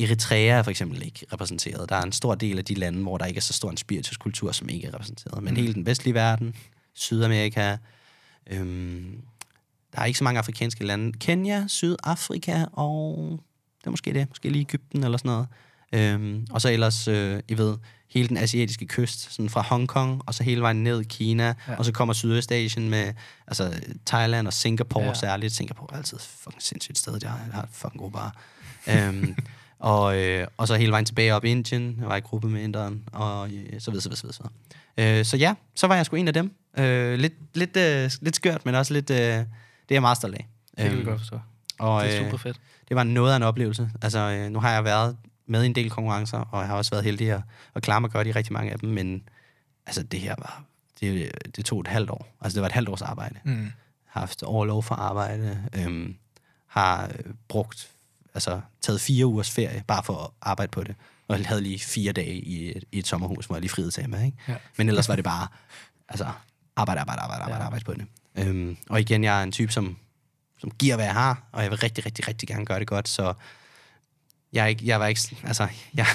Eritrea er for eksempel ikke repræsenteret. Der er en stor del af de lande, hvor der ikke er så stor en spiritus kultur, som ikke er repræsenteret. Men mm. hele den vestlige verden, Sydamerika, øhm, der er ikke så mange afrikanske lande. Kenya, Sydafrika og... Det er måske det. Måske lige Egypten eller sådan noget. Øhm, og så ellers, øh, I ved, hele den asiatiske kyst, sådan fra Hongkong, og så hele vejen ned i Kina, ja. og så kommer Sydøstasien med altså, Thailand og Singapore ja. særligt. Singapore er altid et fucking sindssygt sted. Jeg har et fucking god bar. Øhm, Og, øh, og så hele vejen tilbage op i Indien. Jeg var i gruppe med inderen, og øh, så videre, så videre, så videre. Øh, så ja, så var jeg sgu en af dem. Øh, lidt, lidt, øh, lidt skørt, men også lidt... Øh, det er meget stolt af. Det kan vi godt forstå. Og, det er super fedt. Øh, det var noget af en oplevelse. Altså, øh, nu har jeg været med i en del konkurrencer, og jeg har også været heldig at, at klare mig godt i rigtig mange af dem, men altså, det her var... Det, det tog et halvt år. Altså, det var et halvt års arbejde. Mm. Jeg har haft overlov for arbejde. Øh, har brugt... Altså, taget fire ugers ferie, bare for at arbejde på det. Og jeg havde lige fire dage i et, i et sommerhus, hvor jeg lige friede til Emma, ikke? Ja. Men ellers var det bare, altså, arbejde, arbejde, arbejde, arbejde, ja. arbejde på det. Øhm, og igen, jeg er en type, som, som giver, hvad jeg har, og jeg vil rigtig, rigtig, rigtig gerne gøre det godt, så jeg, ikke, jeg var ikke, altså, jeg,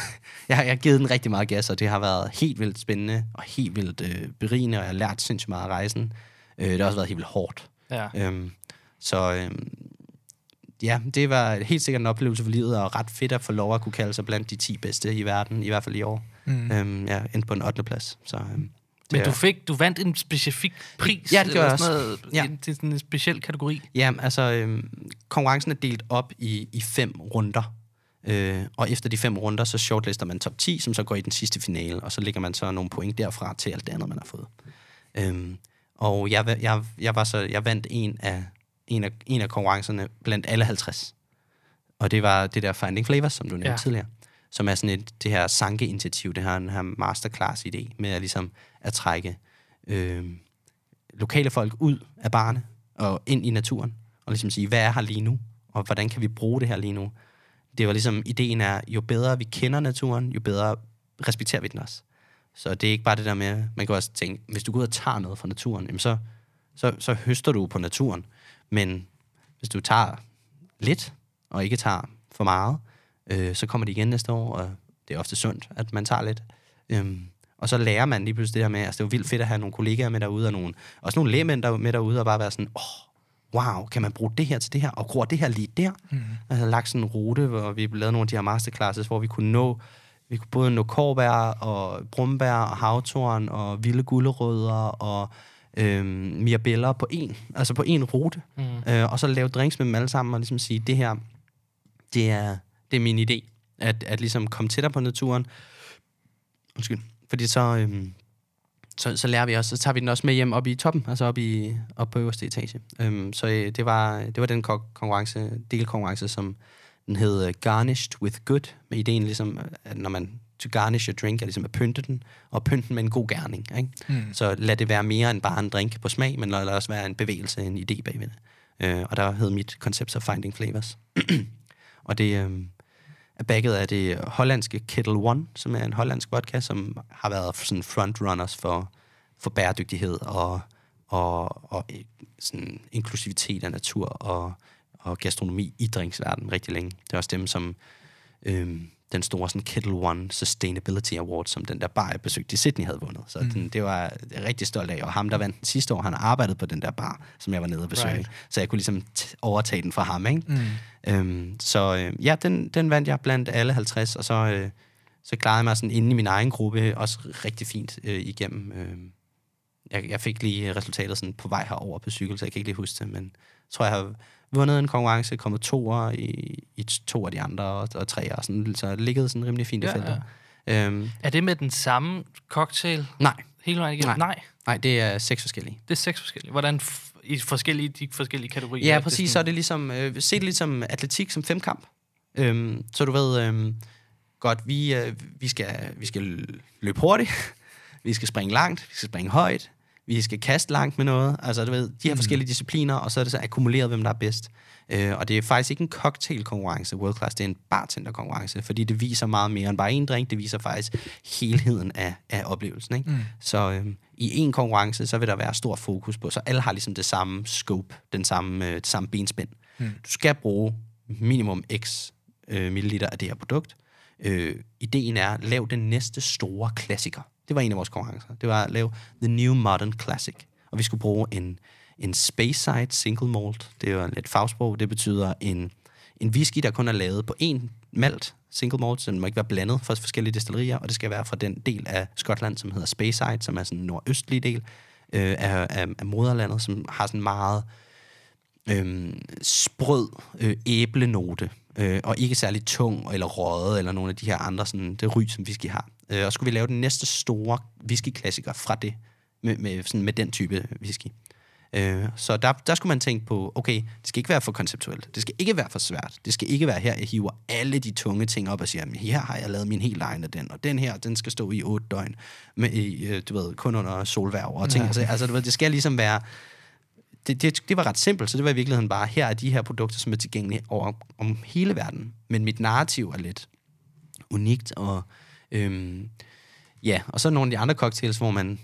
jeg, jeg har givet den rigtig meget gas, og det har været helt vildt spændende, og helt vildt øh, berigende, og jeg har lært sindssygt meget af rejsen. Øh, det har også været helt vildt hårdt. Ja. Øhm, så... Øh, Ja, det var helt sikkert en oplevelse for livet, og ret fedt at få lov at kunne kalde sig blandt de ti bedste i verden, i hvert fald i år. Mm. Øhm, ja, endte på en ottende plads. Så, øhm, men du, fik, du vandt en specifik pris? Ja, det gør også. Noget, ja. Til sådan en speciel kategori? Ja, altså øhm, konkurrencen er delt op i, i fem runder, øh, og efter de fem runder, så shortlister man top ti, som så går i den sidste finale, og så lægger man så nogle point derfra til alt det andet, man har fået. Øhm, og jeg, jeg, jeg, var så, jeg vandt en af... En af, en af konkurrencerne blandt alle halvtreds. Og det var det der Finding Flavors, som du nævnte ja. tidligere, som er sådan et, det her Sanke-initiativ, det her, den her masterclass-idé med at, ligesom, at trække øh, lokale folk ud af barne og ind i naturen, og ligesom sige, hvad er her lige nu? Og, og hvordan kan vi bruge det her lige nu? Det var ligesom, ideen er, jo bedre vi kender naturen, jo bedre respekterer vi den også. Så det er ikke bare det der med, man kan også tænke, hvis du går ud og tager noget fra naturen, jamen så, så, så høster du på naturen. Men hvis du tager lidt, og ikke tager for meget, øh, så kommer det igen næste år, og det er ofte sundt, at man tager lidt. Øhm, og så lærer man lige pludselig det her med, altså det er jo vildt fedt at have nogle kollegaer med derude, og nogle, også nogle lægmænd der, med derude, og bare være sådan, åh, oh, wow, kan man bruge det her til det her, og gror det her lige der? Mm. Altså lagt sådan en rute, hvor vi lavede nogle af de her masterclasses, hvor vi kunne nå, vi kunne både nå kårbær, og brumbær, og havtorn, og vilde gulerødder, og øhm, mirabiller på en, altså på en rute, mm. øh, og så lave drinks med dem alle sammen, og ligesom sige, det her, det er, det er min idé, at, at ligesom komme tættere på naturen. Undskyld. Fordi så, øhm, så, så lærer vi også, så tager vi den også med hjem op i toppen, altså op, i, op på øverste etage. Øhm, så øh, det, var, det var den konkurrence, delkonkurrence, som den hed Garnished with Good, med ideen ligesom, at når man to garnish a drink, er ligesom at pynte den, og pynte den med en god gerning. Ikke? Mm. Så lad det være mere end bare en drink på smag, men lad det også være en bevægelse, en idé bagved det. Øh, og der hed mit koncept så Finding Flavors. Og det... Øh, er backet af det hollandske Kettle One, som er en hollandsk vodka, som har været sådan frontrunners for, for bæredygtighed og, og, og sådan inklusivitet af natur og, og gastronomi i drinksverdenen rigtig længe. Det er også dem, som øhm, den store sådan Kettle One Sustainability Award, som den der bar, jeg besøgte i Sydney, havde vundet. Så mm. den, det var jeg rigtig stolt af. Og ham, der vandt den sidste år, han arbejdede på den der bar, som jeg var nede og besøge. Right. Så jeg kunne ligesom t- overtage den fra ham, ikke? Mm. Øhm, så øh, ja, den, den vandt jeg blandt alle halvtreds, og så, øh, så klarede jeg mig sådan inde i min egen gruppe, også rigtig fint øh, igennem. Øh, jeg, jeg fik lige resultatet sådan på vej herover på cykel, så jeg kan ikke lige huske det, men jeg tror, jeg har vundet en konkurrence, kommet toer i, i to af de andre, og, og tre og sådan, så liggede sådan rimelig fint i ja, feltet. Ja. Øhm, er det med den samme cocktail? Nej. Hele vejen igennem? Nej. Nej. Nej, det er seks forskellige. Det er seks forskellige. Hvordan... F- I forskellige, de forskellige kategorier. Ja, præcis. Det sådan... Så er det ligesom, øh, se det ligesom atletik som femkamp. Øhm, så du ved, øhm, godt, vi, øh, vi, skal, vi skal løbe hurtigt, vi skal springe langt, vi skal springe højt, vi skal kaste langt med noget. Altså, du ved, de her mm. forskellige discipliner, og så er det så akkumuleret, hvem der er bedst. Øh, og det er faktisk ikke en cocktailkonkurrence, World Class, det er en bartenderkonkurrence, fordi det viser meget mere end bare en drink, det viser faktisk helheden af, af oplevelsen, ikke? Mm. Så... Øh, i en konkurrence, så vil der være stor fokus på, så alle har ligesom det samme scope, den samme, øh, det samme benspænd. Mm. Du skal bruge minimum x øh, milliliter af det her produkt. Øh, ideen er, lav den næste store klassiker. Det var en af vores konkurrencer. Det var at lave The New Modern Classic. Og vi skulle bruge en, en Speyside Single Malt. Det var lidt fagsprog. Det betyder en, en whisky, der kun er lavet på én malt, single malt, så den må ikke være blandet fra forskellige destillerier, og det skal være fra den del af Skotland, som hedder Speyside, som er sådan en nordøstlig del øh, af, af, af moderlandet, som har sådan meget øh, sprød øh, æblenote, øh, og ikke særlig tung eller røget, eller nogle af de her andre, sådan det ryg, som whisky har. Øh, og skulle vi lave den næste store whisky-klassiker fra det, med, med, sådan, med den type whisky. Så der, der skulle man tænke på, okay, det skal ikke være for konceptuelt, det skal ikke være for svært, det skal ikke være her, jeg hiver alle de tunge ting op og siger, her har jeg lavet min helt egen af den, og den her, den skal stå i otte døgn, med, du ved, kun under solværv og ting. Ja. Altså, du ved, det skal ligesom være, det, det, det var ret simpelt, så det var i virkeligheden bare, her er de her produkter, som er tilgængelige over, om hele verden, men mit narrativ er lidt unikt, og øhm, ja, og så nogle af de andre cocktails, hvor man...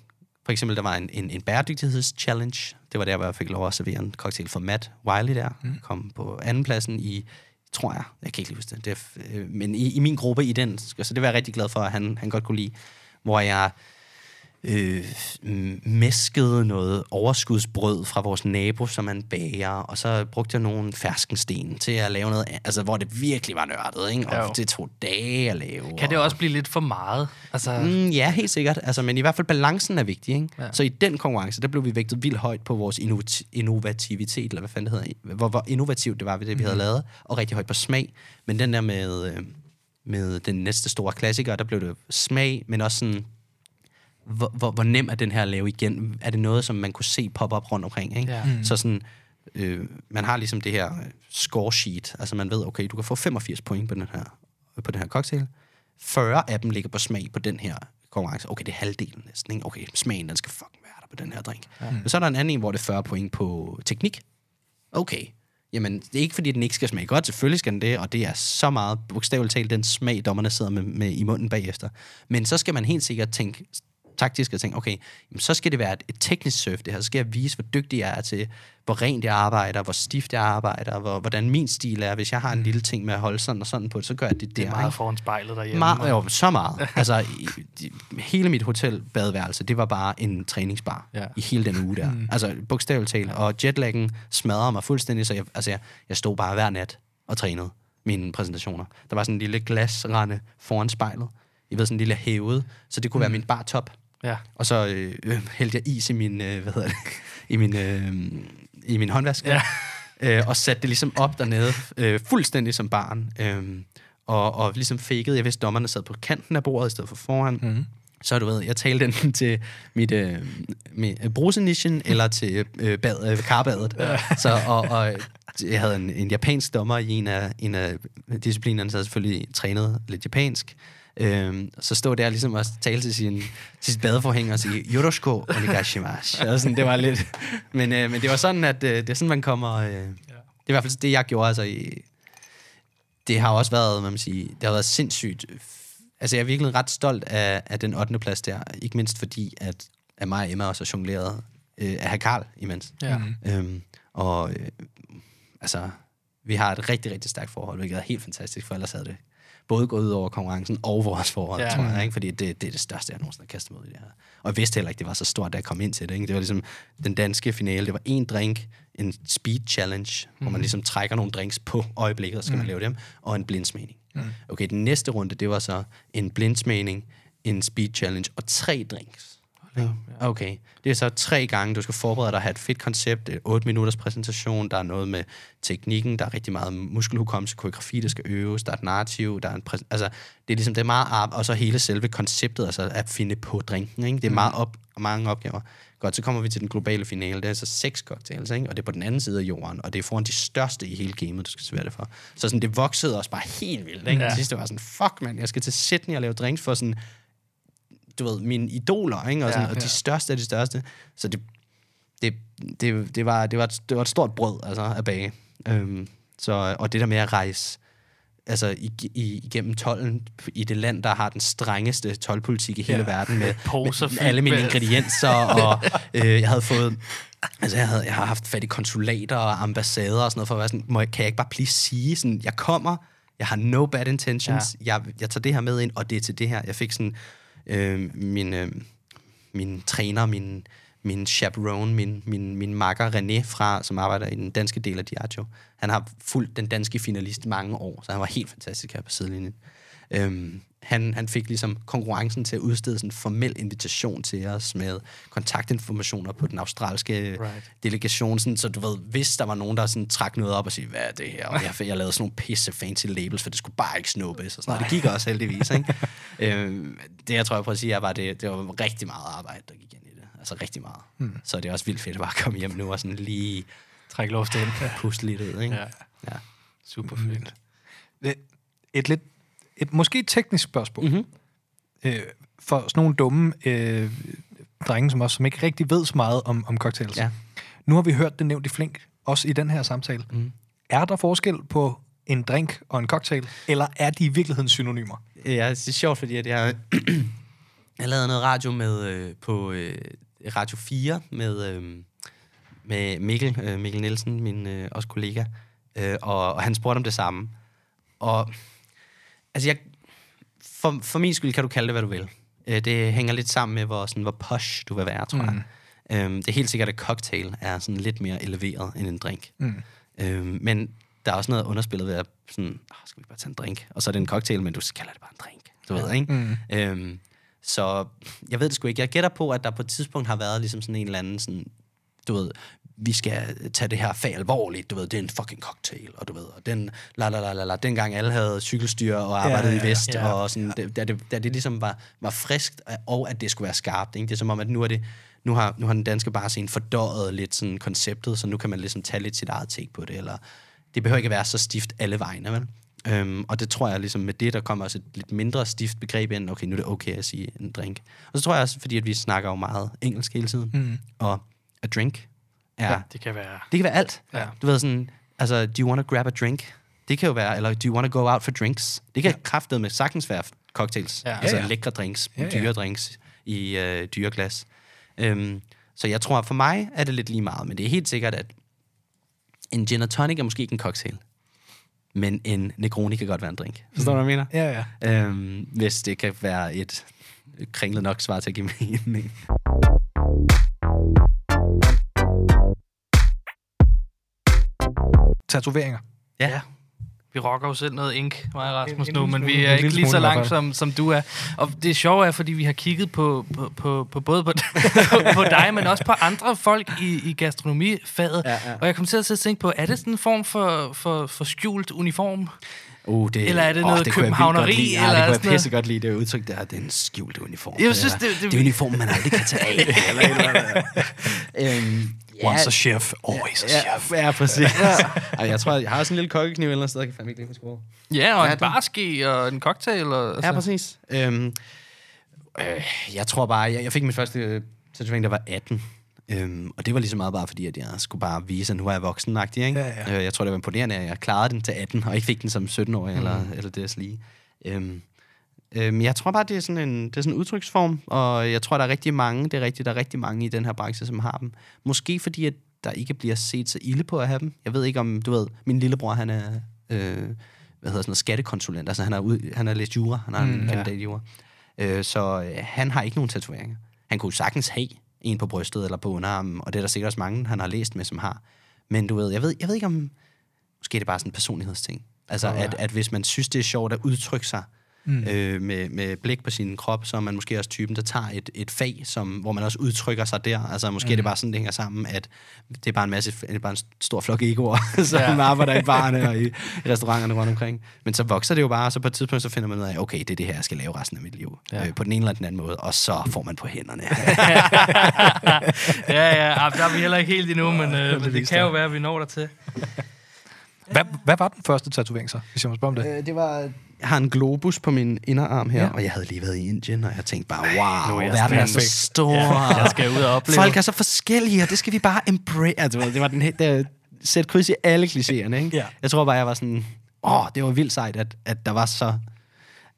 For eksempel, der var en, en, en bæredygtigheds-challenge. Det var der, hvor jeg fik lov at servere en cocktail for Matt Whiley der. Mm. Kom på andenpladsen i, tror jeg, jeg kan ikke lige huske det, det er, øh, men i, i min gruppe i den. Så det var jeg rigtig glad for, at han, han godt kunne lide. Hvor jeg øh, mæskede noget overskudsbrød fra vores nabo, som man bager. Og så brugte jeg nogle ferskensten til at lave noget, altså hvor det virkelig var nørdet, ikke? Og jo. Det tog dage at lave. Kan det også og... blive lidt for meget? Altså... Mm, ja, helt sikkert. Altså, men i hvert fald balancen er vigtig, ikke? Ja. Så i den konkurrence, der blev vi vægtet vildt højt på vores innov- innovativitet, eller hvad fanden det hedder, hvor, hvor innovativt det var ved det, vi mm. havde lavet, og rigtig højt på smag. Men den der med, med den næste store klassiker, der blev det smag, men også sådan... Hvor, hvor, hvor nem er den her at lave igen? Er det noget, som man kunne se poppe op rundt omkring? Ikke? Ja. Mm. Så sådan, øh, man har ligesom det her score sheet. Altså man ved, okay, du kan få femogfirs point på den her, på den her cocktail. fyrre af dem ligger på smag på den her konkurrence. Okay, det er halvdelen næsten. Ikke? Okay, smagen, den skal fucking være der på den her drink. Ja. Mm. Så er der en anden en, hvor det er fyrre point på teknik. Okay, Jamen, det er ikke, fordi den ikke skal smage godt. Selvfølgelig skal den det, og det er så meget bogstaveligt talt den smag, dommerne sidder med, med i munden bagefter. Men så skal man helt sikkert tænke taktisk og tænke, okay, jamen, så skal det være et, et teknisk surf det her. Så skal jeg vise, hvor dygtig jeg er til, hvor rent jeg arbejder, hvor stift jeg arbejder, hvor, hvordan min stil er. Hvis jeg har en lille ting med at holde sådan og sådan på, så gør jeg det der. Det er meget ikke? Foran spejlet derhjemme. Ma- jo, så meget. Altså, hele mit hotelbadeværelse, det var bare en træningsbar ja. I hele den uge der. Altså, bogstaveligt talt. Og jetlaggen smadrede mig fuldstændig, så jeg, altså, jeg, jeg stod bare hver nat og trænede mine præsentationer. Der var sådan en lille glasrande foran spejlet. Jeg ved, sådan en lille hævet, så det kunne mm. være min bartop. Ja. Og så øh, hældte jeg is i min, øh, hvad hedder det, i min, øh, i min håndvask, ja. øh, og satte det ligesom op dernede, øh, fuldstændig som barn, øh, og, og ligesom fækkede. Jeg vidste, dommerne sad på kanten af bordet i stedet for foran. Mm. Så du ved, jeg talte enten til mit, øh, mit brusenischen, eller til øh, bad, øh, karbadet. Ja. Så, og, og jeg havde en, en japansk dommer i en af, en af disciplinerne, så jeg selvfølgelig trænet lidt japansk. Øhm, så stod der ligesom og talte til sin, til sit badeforhænger og sige Yoroshiku onegaishimasu. Og sådan, det var lidt... Men, øh, men det var sådan, at øh, det er sådan, man kommer... Øh, ja. Det er i hvert fald det, jeg gjorde. Altså, i, det har også været, man siger, det har været sindssygt... Altså, jeg er virkelig ret stolt af, af den ottende plads der. Ikke mindst fordi, at, at mig og Emma også har jongleret øh, af herr Karl imens. Ja. Øhm, og øh, altså, vi har et rigtig, rigtig stærkt forhold, hvilket er helt fantastisk, for ellers havde det både gået ud over konkurrencen og vores forhold, ja, tror jeg, ikke? Fordi det, det er det største, jeg nogensinde har kastet mig ud i det her. Og jeg vidste heller ikke, det var så stort, da jeg kom ind til det. Ikke? Det var ligesom den danske finale. Det var en drink, en speed challenge, mm. hvor man ligesom trækker nogle drinks på øjeblikket, og så skal mm. man lave dem, og en blindsmening. Mm. Okay, den næste runde, det var så en blindsmening, en speed challenge og tre drinks. Okay. okay, det er så tre gange, du skal forberede dig at have et fedt koncept, et otte minutters præsentation, der er noget med teknikken, der er rigtig meget muskelhukommelse, koreografi, der skal øves, der er et narrativ, der er en præs- altså, det er ligesom, det er meget op, og så hele selve konceptet, altså at finde på drinken, ikke? Det er meget op, mange opgaver. Godt, så kommer vi til den globale finale, det er så seks cocktails, ikke? Og det er på den anden side af jorden, og det er foran de største i hele gamet, du skal svære det for. Så sådan, det voksede også bare helt vildt, ikke? Ja. Sidst det var sådan, fuck mand, jeg skal til Sydney og lave drinks for sådan... du ved, mine idoler, ikke? Og, sådan, ja, ja. Og de største er de største. Så det, det, det, det, var, det, var, et, det var et stort brød, altså, at bage. Øhm, så, og det der med at rejse altså, i, i, igennem tolden i det land, der har den strengeste toldpolitik i hele ja. verden, med, med, med alle mine ingredienser, og øh, jeg havde fået... Altså, jeg, havde, jeg har haft fat i konsulater og ambassader og sådan noget, for at være sådan, må jeg, kan jeg ikke bare please sige, sådan, jeg kommer, jeg har no bad intentions, ja. jeg, jeg tager det her med ind, og det er til det her. Jeg fik sådan... Øh, min, øh, min træner, min, min chaperone, min, min, min makker René, fra, som arbejder i den danske del af Diageo. Han har fulgt den danske finalist mange år, så han var helt fantastisk her på sidelinjen. Øh, han, han fik ligesom konkurrencen til at udstede sådan en formel invitation til os med kontaktinformationer på den australske right. delegation. Sådan, så du ved, hvis der var nogen, der sådan trak noget op og sagde, hvad er det her? Og jeg, jeg lavede sådan nogle pisse fancy labels, for det skulle bare ikke snuppes. Og sådan. Det gik også heldigvis, ikke? Øhm, det, jeg tror, jeg prøver at sige, er bare, det, det var rigtig meget arbejde, der gik ind i det. Altså rigtig meget. Hmm. Så det er også vildt fedt at bare komme hjem nu og sådan lige... Trække luft ind. Pusle lidt ud, ikke? Ja. Ja. Super fedt. Mm. Et lidt... Et måske et teknisk spørgsmål. Mm-hmm. Øh, for sådan nogle dumme øh, drenge som os, som ikke rigtig ved så meget om, om cocktails. Ja. Nu har vi hørt det nævnt i flink, også i den her samtale. Mm. Er der forskel på en drink og en cocktail, eller er de i virkeligheden synonymer? Ja, det er sjovt, fordi at jeg, jeg lavede noget radio med, øh, på øh, Radio fire med, øh, med Mikkel, øh, Mikkel Nielsen, min øh, også kollega, øh, og, og han spurgte om det samme. Og... Altså, jeg, for, for min skyld kan du kalde det, hvad du vil. Det hænger lidt sammen med, hvor, sådan, hvor posh du vil være, tror mm. jeg. Um, det er helt sikkert, at cocktail er sådan lidt mere eleveret end en drink. Mm. Um, men der er også noget underspillet ved, at sådan, oh, skal vi bare tage en drink? Og så er det en cocktail, men du kalder det bare en drink. Du ja. ved, ikke? Mm. Um, så jeg ved det sgu ikke. Jeg gætter på, at der på et tidspunkt har været ligesom sådan en eller anden, sådan, du ved... vi skal tage det her fag alvorligt, du ved, det er en fucking cocktail, og du ved, og den, la la la la, dengang alle havde cykelstyr og arbejdede ja, ja, i vest, ja, ja, og sådan, ja. da, det, da det ligesom var, var friskt, og at det skulle være skarpt, ikke? Det er som om, at nu er det, nu har, nu har den danske barscene fordøjet lidt sådan konceptet, så nu kan man ligesom tage lidt sit eget take på det, eller det behøver ikke at være så stift alle vegne, vel? Øhm, og det tror jeg ligesom med det, der kommer også et lidt mindre stift begreb ind, okay, nu er det okay at sige en drink. Og så tror jeg også, fordi at vi snakker jo meget engelsk hele tiden, mm. og a drink, ja, ja, det kan være... Det kan være alt. Ja. Du ved sådan, altså, do you want to grab a drink? Det kan jo være, eller do you want to go out for drinks? Det kan ja. kraftedeme med sagtens være cocktails. Ja. Altså ja, ja. lækre drinks, ja, ja. dyre drinks i øh, dyre glas. Um, så jeg tror, for mig er det lidt lige meget, men det er helt sikkert, at en gin and tonic er måske ikke en cocktail, men en Negroni kan godt være en drink. Forstår du, hvad jeg mener? Ja, ja. Um, hvis det kan være et kringlet nok svar til at give mening. Tatoveringer. Ja, ja. Vi rocker jo selv noget ink, mig og Rasmus nu, men vi er ikke lige så langt, som, som du er. Og det sjove er, fordi vi har kigget på, på, på, på både på, på dig, men også på andre folk i, i gastronomifaget. Ja, ja. Og jeg kom til at tænke på, er det sådan en form for, for, for skjult uniform? Uh, det, eller er det noget oh, det københavneri? Ja, det kunne jeg pissegodt lide, det udtryk der, den skjulte uniform. Jeg synes, det, det, det, det er uniformen, man aldrig kan tage af. eller, eller, eller, eller. Um, Once yeah. a chef, always yeah. a chef. Ja, ja præcis. ja. Ej, jeg tror, jeg har sådan en lille kokkekniv eller sådan noget, jeg kan ikke lide min skole. Ja, og en barske og en cocktail. Og, altså. Ja, præcis. Um, øh, jeg tror bare, jeg, jeg fik min første øh, tatovering, der var atten. Um, og det var lige så meget bare fordi, at jeg skulle bare vise, at nu er jeg voksenagtig, ikke? Ja, ja. Uh, jeg tror, det var imponerende, at jeg klarede den til atten, og ikke fik den som sytten-årig mm. eller, eller det lige. Um, um, jeg tror bare, det er sådan en, det er sådan en udtryksform, og jeg tror, der er rigtig mange, det er rigtigt, der er rigtig mange i den her branche, som har dem. Måske fordi, at der ikke bliver set så ilde på at have dem. Jeg ved ikke om, du ved, min lillebror, han er, øh, hvad hedder sådan noget, skattekonsulent, altså han er, ude, han er læst jura, han er mm, en kandidat i jura. Uh, så øh, han har ikke nogen tatoveringer. Han kunne sagtens have en på brystet eller på underarmen, og det er der sikkert også mange, han har læst med, som har. Men du ved, jeg ved, jeg ved ikke om, måske er det bare sådan en personlighedsting. Altså, oh, ja. at, at hvis man synes, det er sjovt at udtrykke sig mm. øh, med, med blik på sin krop, så er man måske også typen, der tager et, et fag, som, hvor man også udtrykker sig der. Altså, måske mm. er det bare sådan, det hænger sammen, at det er bare en masse, det er bare en stor flok egoer, som ja. arbejder i barerne og i restauranterne rundt omkring. Men så vokser det jo bare, og så på et tidspunkt, så finder man ud af, okay, det er det her, jeg skal lave resten af mit liv. Ja. Øh, på den ene eller den anden måde, og så får man på hænderne. ja, ja, der er vi heller ikke helt endnu, men, øh, det, men det kan jo være, at vi når der til. Hvad, hvad var den første tatovering så, hvis jeg må spørge om det? Øh, det var... Jeg har en globus på min inderarm her, ja. og jeg havde lige været i Indien, og jeg tænkte bare, wow, Ej, er verden er så stor. Ja, jeg skal ud og opleve. Folk er så forskellige, og det skal vi bare embrace. Det var den helt... Der, sæt kryds i alle klichéerne, ikke? Ja. Jeg tror bare, jeg var sådan... Åh, det var vildt sejt, at, at der var så...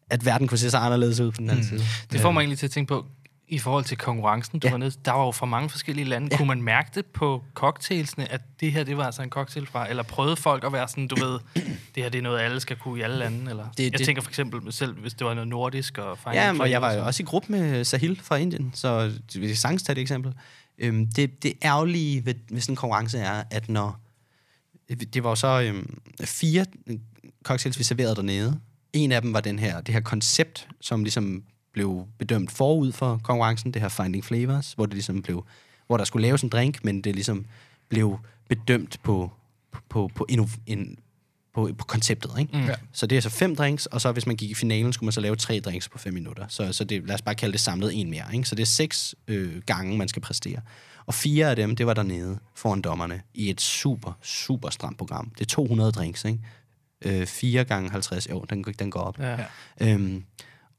At verden kunne se så anderledes ud på den anden mm. side. Det får mig egentlig til at tænke på... I forhold til konkurrencen, du ja. var nede, der var jo fra mange forskellige lande. Ja. Kunne man mærke det på cocktailsene, at det her, det var altså en cocktail fra? Eller prøvede folk at være sådan, du ved, det her, det er noget, alle skal kunne i alle lande? Eller? Det, jeg det, tænker for eksempel selv, hvis det var noget nordisk. Og ja, men, og jeg var jo også i gruppe med Sahil fra Indien, så det er sangstad et eksempel. Øhm, det, det ærgerlige ved, ved sådan en konkurrence er, at når... Det var så øhm, fire cocktails, vi serverede dernede. En af dem var den her, det her koncept, som ligesom... blev bedømt forud for konkurrencen, det her Finding Flavors, hvor det ligesom blev, hvor der skulle laves en drink, men det ligesom blev bedømt på på på en på, på, på konceptet, ikke? Mm. Ja. Så det er så fem drinks, og så hvis man gik i finalen, skulle man så lave tre drinks på fem minutter. Så så det, lad os bare kalde det samlet en mere, ikke? Så det er seks øh, gange man skal præstere. Og fire af dem, det var dernede foran dommerne i et super super stramt program. Det er to hundrede drinks, ikke? Øh, fire gange halvtreds år, den den går op. Ja. Øhm,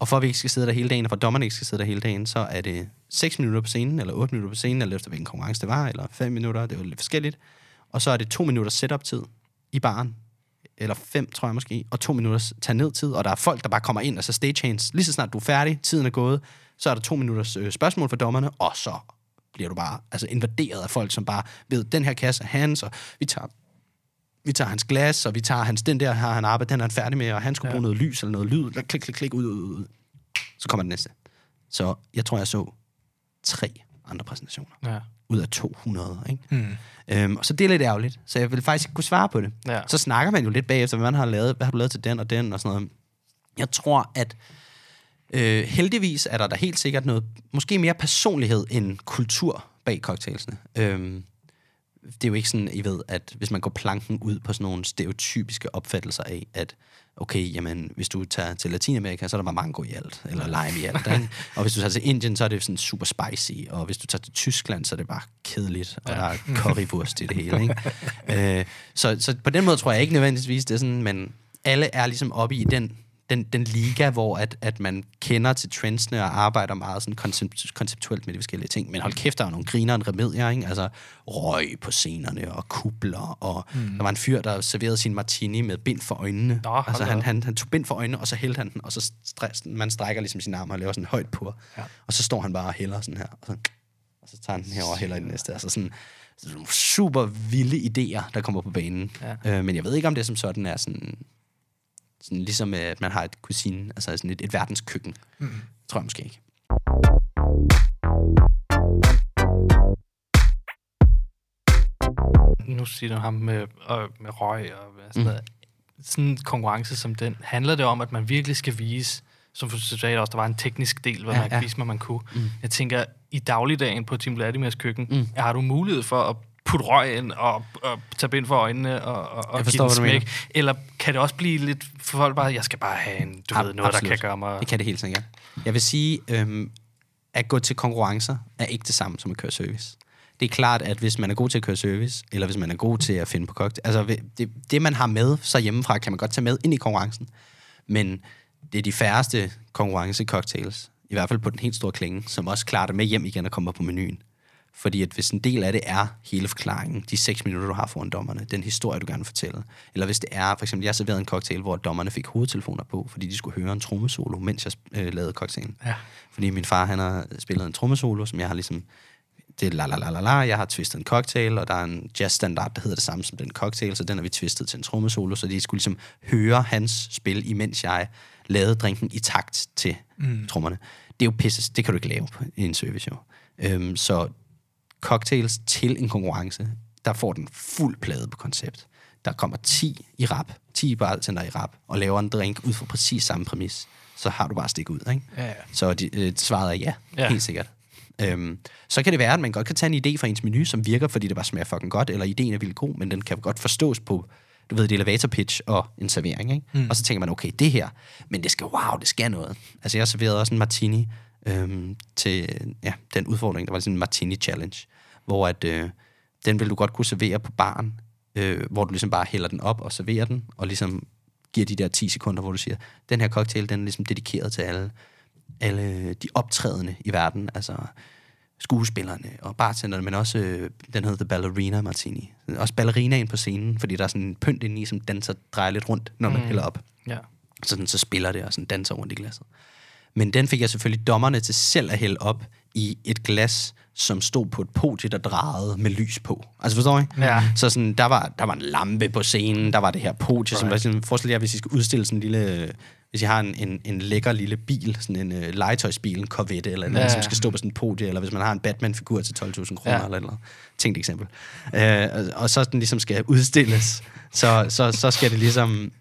Og for at vi ikke skal sidde der hele dagen, og for at dommerne ikke skal sidde der hele dagen, så er det seks minutter på scenen, eller otte minutter på scenen, eller efter hvilken konkurrence det var, eller fem minutter, det var lidt forskelligt. Og så er det to minutter setup-tid i baren, eller fem, tror jeg måske, og to minutter tag-ned-tid, og der er folk, der bare kommer ind, og så stagehands. Lige så snart du er færdig, tiden er gået, så er der to minutters øh, spørgsmål for dommerne, og så bliver du bare altså invaderet af folk, som bare ved, den her kasse er hans, og vi tager... Vi tager hans glas, og vi tager hans, den der har han arbejdet, den er han færdig med, og han skulle ja. bruge noget lys eller noget lyd. Klik, klik, klik, ud, ud, ud. Så kommer den næste. Så jeg tror, jeg så tre andre præsentationer. Ja. Ud af to hundrede, ikke? Mm. Øhm, og så det er lidt ærgerligt, så jeg vil faktisk ikke kunne svare på det. Ja. Så snakker man jo lidt bagefter, hvad man har lavet, hvad har du lavet til den og den og sådan noget. Jeg tror, at øh, heldigvis er der da helt sikkert noget, måske mere personlighed end kultur bag cocktailsene. Øhm, Det er jo ikke sådan, I ved, at hvis man går planken ud på sådan nogle stereotypiske opfattelser af, at okay, jamen, hvis du tager til Latinamerika, så er der bare mango i alt, eller lime i alt. Ikke? Og hvis du tager til Indien, så er det sådan super spicy, og hvis du tager til Tyskland, så er det bare kedeligt, og ja. der er currywurst i det hele. Ikke? øh, så, så på den måde tror jeg ikke nødvendigvis, det er sådan, men alle er ligesom oppe i den den, den liga, hvor at, at man kender til trendsene og arbejder meget sådan koncept, konceptuelt med de forskellige ting. Men hold kæft, der var nogle grinere og remedier, ikke? Altså røg på scenerne og kubler, og mm. der var en fyr, der serverede sin martini med bind for øjnene. Nå, altså han, han, han tog bind for øjnene, og så hældte han den, og så stress, man strækker ligesom sin arm og laver sådan højt på, ja. Og så står han bare og hælder sådan her, og så, og så tager han den her over og hælder i den næste. Altså sådan super vilde idéer, der kommer på banen. Ja. Øh, men jeg ved ikke, om det som sådan er sådan... Sådan ligesom, at man har et cuisine, altså sådan et, et verdenskøkken. Mm. Tror jeg måske ikke. Nu siger du ham med, øh, med røg og sådan mm. noget. Sådan en konkurrence som den, handler det om, at man virkelig skal vise, som du sagde også, der var en teknisk del, hvor ja, man ja. viste, hvad man kunne. Mm. Jeg tænker, i dagligdagen på Team Vladimir's Køkken, mm. har du mulighed for at putte røg ind og, og tage bind for øjnene og, og, og give den smæk? Eller kan det også blive lidt for folk bare, jeg skal bare have en, du Ab- ved, noget, absolut. Der kan gøre mig... Det kan det helt sikkert. Jeg vil sige, øhm, at gå til konkurrencer er ikke det samme som at køre service. Det er klart, at hvis man er god til at køre service, eller hvis man er god til at finde på cocktail, altså det, det man har med så hjemmefra, kan man godt tage med ind i konkurrencen. Men det er de færreste konkurrencecocktails, i hvert fald på den helt store klinge, som også klarer det med hjem igen og kommer på menuen. Fordi at hvis en del af det er hele forklaringen, de seks minutter, du har foran dommerne, den historie, du gerne fortæller. Eller hvis det er, for eksempel, jeg serverede en cocktail, hvor dommerne fik hovedtelefoner på, fordi de skulle høre en trommesolo, mens jeg øh, lavede cocktailen. Ja. Fordi min far, han har spillet en trommesolo, som jeg har ligesom, det er la la la la la, jeg har twistet en cocktail, og der er en jazzstandard, der hedder det samme som den cocktail, så den har vi twistet til en trommesolo, så de skulle ligesom høre hans spil, imens jeg lavede drinken i takt til mm. trommerne. Det er jo pisses, det kan du ikke lave i en service, jo. Øhm, så cocktails til en konkurrence, der får den fuld plade på koncept. Der kommer ti i rap, ti bartender i rap, og laver en drink ud fra præcis samme præmis. Så har du bare stik ud, ikke? Ja, ja. Så de, øh, svaret er ja, ja, helt sikkert. Øhm, så kan det være, at man godt kan tage en idé fra ens menu, som virker, fordi det bare smager fucking godt, eller idéen er vildt god, men den kan godt forstås på, du ved, et elevator pitch og en servering, ikke? Mm. Og så tænker man, okay, det her, men det skal, wow, det skal noget. Altså, jeg serverede også en martini, Øhm, til ja, den udfordring, der var sådan en martini challenge, hvor at, øh, den vil du godt kunne servere på baren, øh, hvor du ligesom bare hælder den op og serverer den, og ligesom giver de der ti sekunder, hvor du siger, den her cocktail, den er ligesom dedikeret til alle, alle de optrædende i verden, altså skuespillerne og bartenderne, men også, øh, den hedder The Ballerina Martini. Også ballerinaen på scenen, fordi der er sådan en pynt inde i, som danser, drejer lidt rundt, når man mm. hælder op. Yeah. Sådan, så spiller det og sådan danser rundt i glasset. Men den fik jeg selvfølgelig dommerne til selv at hælde op i et glas, som stod på et podie, der drejede med lys på. Altså, forstår I? Ja. Så sådan, der var, der var en lampe på scenen, der var det her podie, som var sådan, forestil jer, hvis I skal udstille sådan en lille, hvis I har en, en, en lækker lille bil, sådan en uh, legetøjsbil, en Corvette, eller noget, ja, som skal stå på sådan et podie, eller hvis man har en Batman-figur til tolv tusind kroner, ja, eller noget. Tænkt eksempel. Uh, og, og så den ligesom skal udstilles, så, så, så skal det ligesom...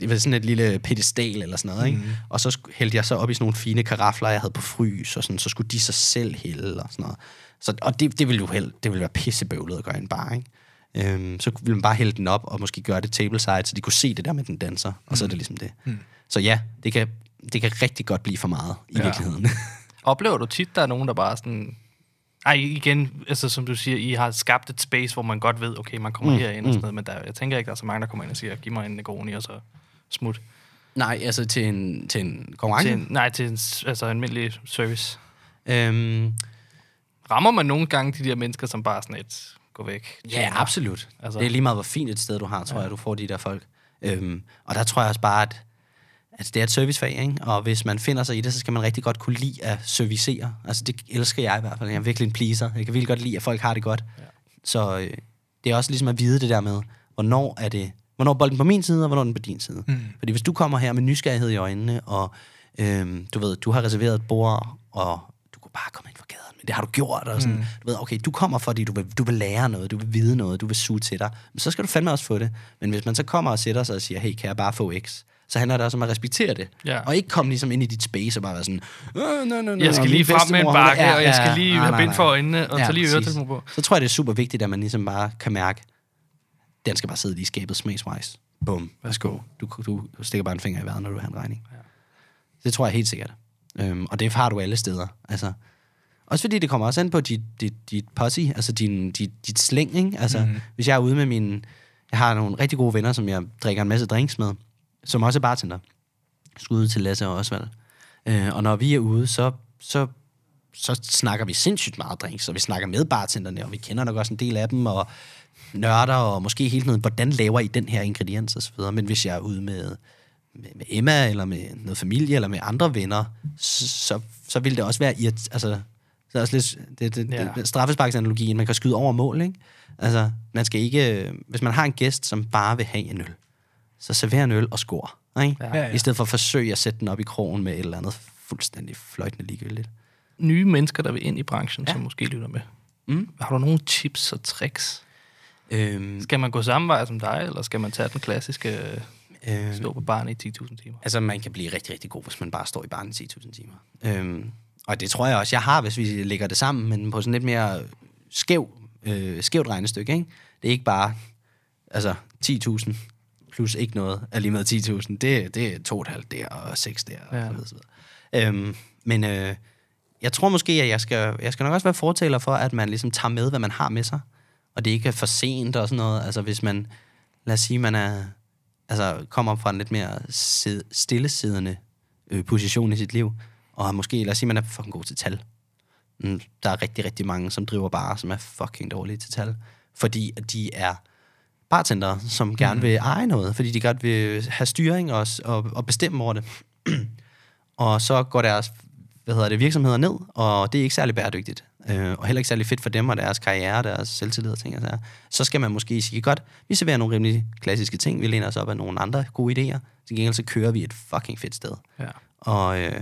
Det var sådan et lille pedestal eller sådan noget, ikke? Mm. Og så hældte jeg så op i sådan nogle fine karafler, jeg havde på frys, og sådan, så skulle de sig selv hælde og sådan noget. Så, og det, det ville jo hælde, det ville være pissebøvlet at gøre en bar, ikke? Øhm, så ville man bare hælde den op, og måske gøre det tableside, så de kunne se det der med den danser, og mm. så er det ligesom det. Mm. Så ja, det kan, det kan rigtig godt blive for meget i ja. virkeligheden. Oplever du tit, der er nogen, der bare sådan... Ej, igen, altså som du siger, I har skabt et space, hvor man godt ved, okay, man kommer mm. herind og sådan noget, men der, jeg tænker ikke, der er så mange, der kommer ind og siger, giv mig en Negroni, og så... smut. Nej, altså til en, til en konkurrence? Til en, nej, til en altså almindelig service. Øhm. Rammer man nogle gange de der mennesker, som bare sådan et, gå væk? Ja, absolut. Altså. Det er lige meget, hvor fint et sted du har, tror ja. jeg, du får de der folk. Øhm, og der tror jeg også bare, at, at det er et servicefag, ikke? Og hvis man finder sig i det, så skal man rigtig godt kunne lide at servicere. Altså det elsker jeg i hvert fald. Jeg er virkelig en pleaser. Jeg kan virkelig godt lide, at folk har det godt. Ja. Så øh, det er også ligesom at vide det der med, hvornår er det... Hvornår er bolden på min side, og hvornår er den på din side? Mm. Fordi hvis du kommer her med nysgerrighed i øjnene, og øhm, du ved, du har reserveret et bord, og du kunne bare komme ind fra gaden, men det har du gjort, og sådan, mm. du ved, okay, du kommer, fordi du vil, du vil lære noget, du vil vide noget, du vil suge til dig, men så skal du fandme også få det. Men hvis man så kommer og sætter sig og siger, hey, kan jeg bare få X? Så handler det også om at respektere det. Yeah. Og ikke komme ligesom ind i dit space og bare være sådan, øh, nej, nej, nej, jeg skal lige frem med en bakke, ja, og jeg skal lige have bind for øjnene, og ja, så lige øretelefon på. Så tror jeg, det er super vigtigt, at man ligesom bare kan mærke, den skal bare sidde lige i skabet smagsvejs. Bum. Værsgo. Du, du, du stikker bare en finger i vejret, når du har en regning. Ja. Det tror jeg helt sikkert. Øhm, og det har du alle steder. Altså, også fordi det kommer også an på dit, dit, dit posse, altså din, dit, dit slæng, ikke? Altså, mm-hmm. hvis jeg er ude med mine... Jeg har nogle rigtig gode venner, som jeg drikker en masse drinks med, som også er bartender. Skud til Lasse og Osvald. Øh, og når vi er ude, så, så, så snakker vi sindssygt meget drinks, og vi snakker med bartenderne, og vi kender nok også en del af dem, og nørder, og måske helt noget, hvordan laver I den her ingrediens og så videre. Men hvis jeg er ude med, med, med Emma, eller med noget familie, eller med andre venner, så, så vil det også være irrit, altså... Så er også lidt det, det, ja. det, straffesparksanalogien, man kan skyde over mål, ikke? Altså, man skal ikke... Hvis man har en gæst, som bare vil have en øl, så server en øl og score, ikke? Ja, ja, ja. I stedet for at forsøge at sætte den op i krogen med et eller andet fuldstændig fløjtende ligegyldigt. Nye mennesker, der vil ind i branchen, ja. som måske lytter med. Mm. Har du nogle tips og tricks? Øhm, skal man gå samme vej som dig, eller skal man tage den klassiske... Øh, stå på baren i ti tusind timer? Altså, man kan blive rigtig, rigtig god, hvis man bare står i baren i ti tusind timer. Øhm, Og det tror jeg også, jeg har, hvis vi lægger det sammen, men på sådan lidt mere skæv, øh, skævt regnestykke, ikke? Det er ikke bare altså, ti tusind plus ikke noget, er lige med ti tusind. Det, det er to komma fem der og seks der. Ja. Og så videre. Øhm, men øh, jeg tror måske, at jeg skal, jeg skal nok også være fortaler for, at man ligesom tager med, hvad man har med sig. Og det ikke er for sent og sådan noget. Altså hvis man, lad os sige, man er, altså, kommer fra en lidt mere sid, stillesiddende øh, position i sit liv, og måske, lad os sige, man er fucking god til tal. Der er rigtig, rigtig mange, som driver barer, som er fucking dårlige til tal. Fordi at de er bartender, som gerne mm. vil eje noget. Fordi de godt vil have styring og, og, og bestemme over det. Og så går deres hvad hedder det, virksomheder ned, og det er ikke særlig bæredygtigt. Øh, og heller ikke særlig fedt for dem og deres karriere, deres selvtillid og ting. Og så, så skal man måske sige, godt, vi serverer nogle rimelig klassiske ting. Vi læner os op af nogle andre gode idéer. Til gengæld så kører vi et fucking fedt sted. Ja. Og... Øh,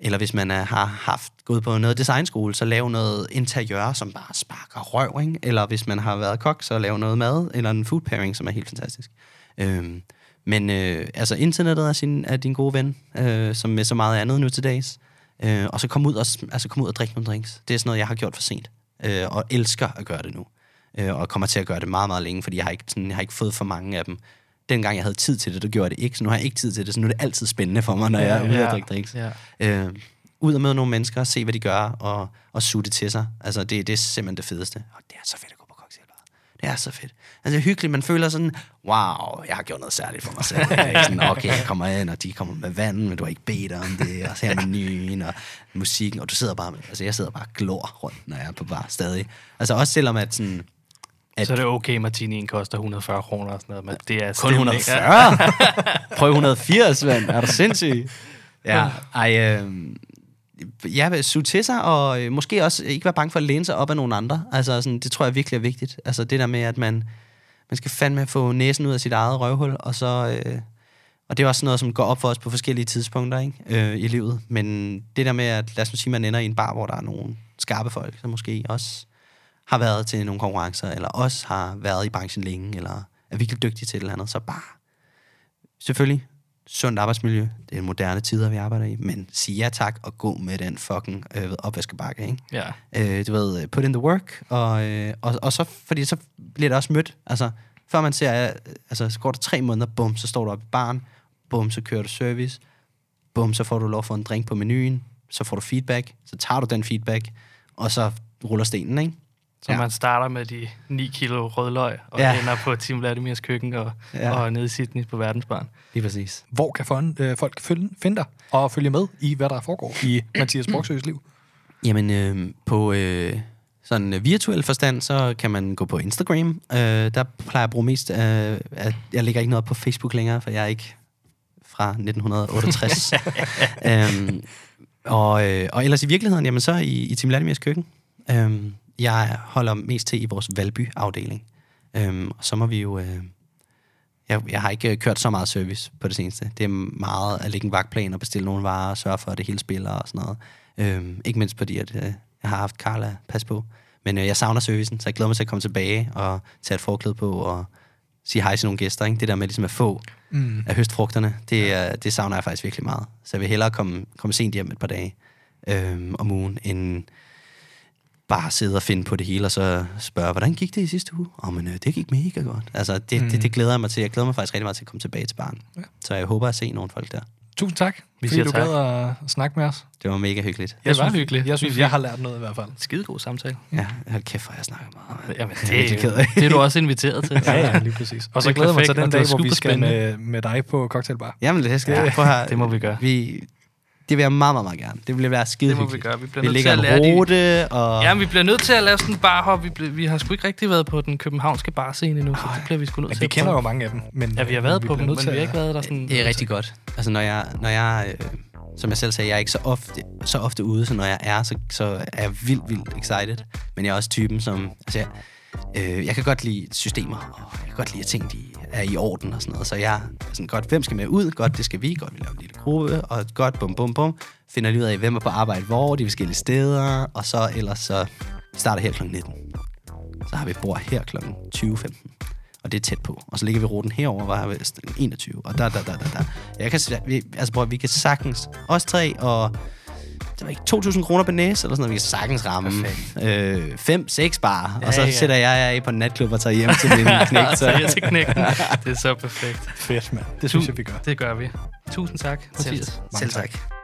Eller hvis man er, har haft gået på noget designskole, så lave noget interiør, som bare sparker røv, ikke? Eller hvis man har været kok, så lave noget mad, eller en food pairing, som er helt fantastisk. Øhm, men øh, altså internettet er, sin, er din gode ven, øh, som med så meget andet nu til dags. Øh, og så kom ud og, altså, kom ud og drikke nogle drinks. Det er sådan noget, jeg har gjort for sent, øh, og elsker at gøre det nu. Øh, og kommer til at gøre det meget, meget længe, fordi jeg har ikke, sådan, jeg har ikke fået for mange af dem. Dengang jeg havde tid til det, der gjorde det ikke. Så nu har jeg ikke tid til det, så nu er det altid spændende for mig, når jeg er ude og drikke drinks. Ja, ja. Øh, ud og møde nogle mennesker, se hvad de gør, og, og suge det til sig. Altså, det, det er simpelthen det fedeste. Og det er så fedt at gå på cocktailbar. Det er så fedt. Altså, det er hyggeligt. Man føler sådan, wow, jeg har gjort noget særligt for mig selv. Sådan, okay, jeg kommer ind, og de kommer med vand, men du har ikke bedt om det. Og så her menuen og musikken. Og du sidder bare med, altså, jeg sidder bare og glor rundt, når jeg er på bar stadig. Altså, også selvom at sådan... Så er det okay, Martinien koster hundrede og fyrre kroner og sådan noget, men det er kun hundrede og fyrre? Prøv hundrede og firs, mand. Er du sindssyg? Ja, ej, øh, jeg vil suge til sig, og øh, måske også ikke være bange for at læne sig op af nogen andre. Altså, sådan, det tror jeg virkelig er vigtigt. Altså, det der med, at man, man skal fandme få næsen ud af sit eget røvhul, og så... Øh, og det er også sådan noget, som går op for os på forskellige tidspunkter, ikke? Øh, i livet. Men det der med, at lad os nu sige, man ender i en bar, hvor der er nogle skarpe folk, så måske også... har været til nogle konkurrencer, eller også har været i branchen længe, eller er virkelig dygtig til et eller andet, så bare... Selvfølgelig, sundt arbejdsmiljø. Det er en moderne tider, vi arbejder i, men sig ja tak og gå med den fucking øh, opvaskebakke, ikke? Ja. Øh, du ved, put in the work, og, øh, og, og så, fordi så bliver det også mødt. Altså, før man ser, altså, så går der tre måneder, bum, så står du op i baren, bum, så kører du service, bum, så får du lov for en drink på menuen, så får du feedback, så tager du den feedback, og så ruller stenen, ikke? Så ja. Man starter med de ni kilo rødløg, og ja. ender på Team Vladimir's Køkken, og, ja. og nede i Sydney på Verdensbaren. Lige præcis. Hvor kan fund, øh, folk finde, finde dig og følge med i, hvad der foregår i Mathias Broksøs liv? Jamen, øh, på øh, sådan virtuel forstand, så kan man gå på Instagram. Øh, der plejer jeg at bruge mest af... Øh, jeg lægger ikke noget op på Facebook længere, for jeg er ikke fra nitten otteogtres. øhm, og, øh, og ellers i virkeligheden, jamen så i, i Team Vladimir's Køkken. Øhm, Jeg holder mest til i vores Valby-afdeling. Øhm, så må vi jo... Øh, jeg, jeg har ikke kørt så meget service på det seneste. Det er meget at lægge en vagtplan og bestille nogle varer, og sørge for, at det hele spiller og sådan noget. Øhm, ikke mindst fordi, at øh, jeg har haft Karl at passe på. Men øh, jeg savner servicen, så jeg glæder mig til at komme tilbage og tage et forklæde på og sige hej til nogle gæster. Ikke? Det der med ligesom at få mm. af høstfrugterne, det, øh, det savner jeg faktisk virkelig meget. Så jeg vil hellere komme, komme sent hjem et par dage øh, om ugen, end... bare sidde og finde på det hele, og så spørge, hvordan gik det i sidste uge? Åh, oh, men øh, det gik mega godt. Altså, det, mm. det, det glæder jeg mig til. Jeg glæder mig faktisk rigtig meget til at komme tilbage til baren. Ja. Så jeg håber at se nogle folk der. Tusind tak, vi fordi du tak. gad at snakke med os. Det var mega hyggeligt. Jeg det var synes, hyggeligt. Jeg synes, jeg har lært noget i hvert fald. Skidegod samtale. Ja, hold kæft, for jeg snakker meget. Jamen, det, det, er, det er du også inviteret til. Ja, ja, lige præcis. Og så glæder jeg mig til den dag, hvor vi skal med, med dig på cocktailbar. Jamen, det skal jeg. Ja, det må vi gøre. Vi... Det vil jeg meget, meget, meget gerne. Det bliver være skide hyggeligt. Det må hyggeligt. Vi gøre. Vi bliver nødt vi til at lære en rote, de... og... Jamen, vi bliver nødt til at lave sådan en barhop. Vi, ble... vi har sgu ikke rigtig været på den københavnske barscene endnu, så det bliver vi sgu nødt ja, til. Vi kender jo mange af dem. Men, ja, vi har været vi på dem, men vi har ikke været der sådan... Det er rigtig godt. Altså, når jeg... Når jeg øh, som jeg selv sagde, jeg er ikke så ofte, så ofte ude, så når jeg er, så, så er jeg vildt, vildt excited. Men jeg er også typen, som... Altså, jeg, øh, jeg kan godt lide systemer, og jeg kan godt lide at ting, de er i orden og sådan noget. Så jeg sådan, godt, hvem skal med ud? Godt, det skal vi. Godt, vi laver en lille gruppe. Og godt, bum, bum, bum. Finder lige ud af, hvem er på arbejde hvor, de forskellige steder. Og så ellers så starter her klokken nitten. Så har vi bord her klokken tyve femten. Og det er tæt på. Og så ligger vi ruten herover, hvor har vi enogtyve. Og der, der, der, der, der. Jeg kan, vi, altså, bror, vi kan sagtens, os tre og... Det var ikke to tusind kroner på næse, eller sådan noget, vi kan sagtens ramme fem seks bare, ja, og så ja. sætter jeg jer i på en natklub og tager hjem til min knæk. Tager hjem til knækken. Det er så perfekt. Fedt, mand. Det synes jeg, vi gør. Det gør vi. Tusind tak, Mathias. Selv tak.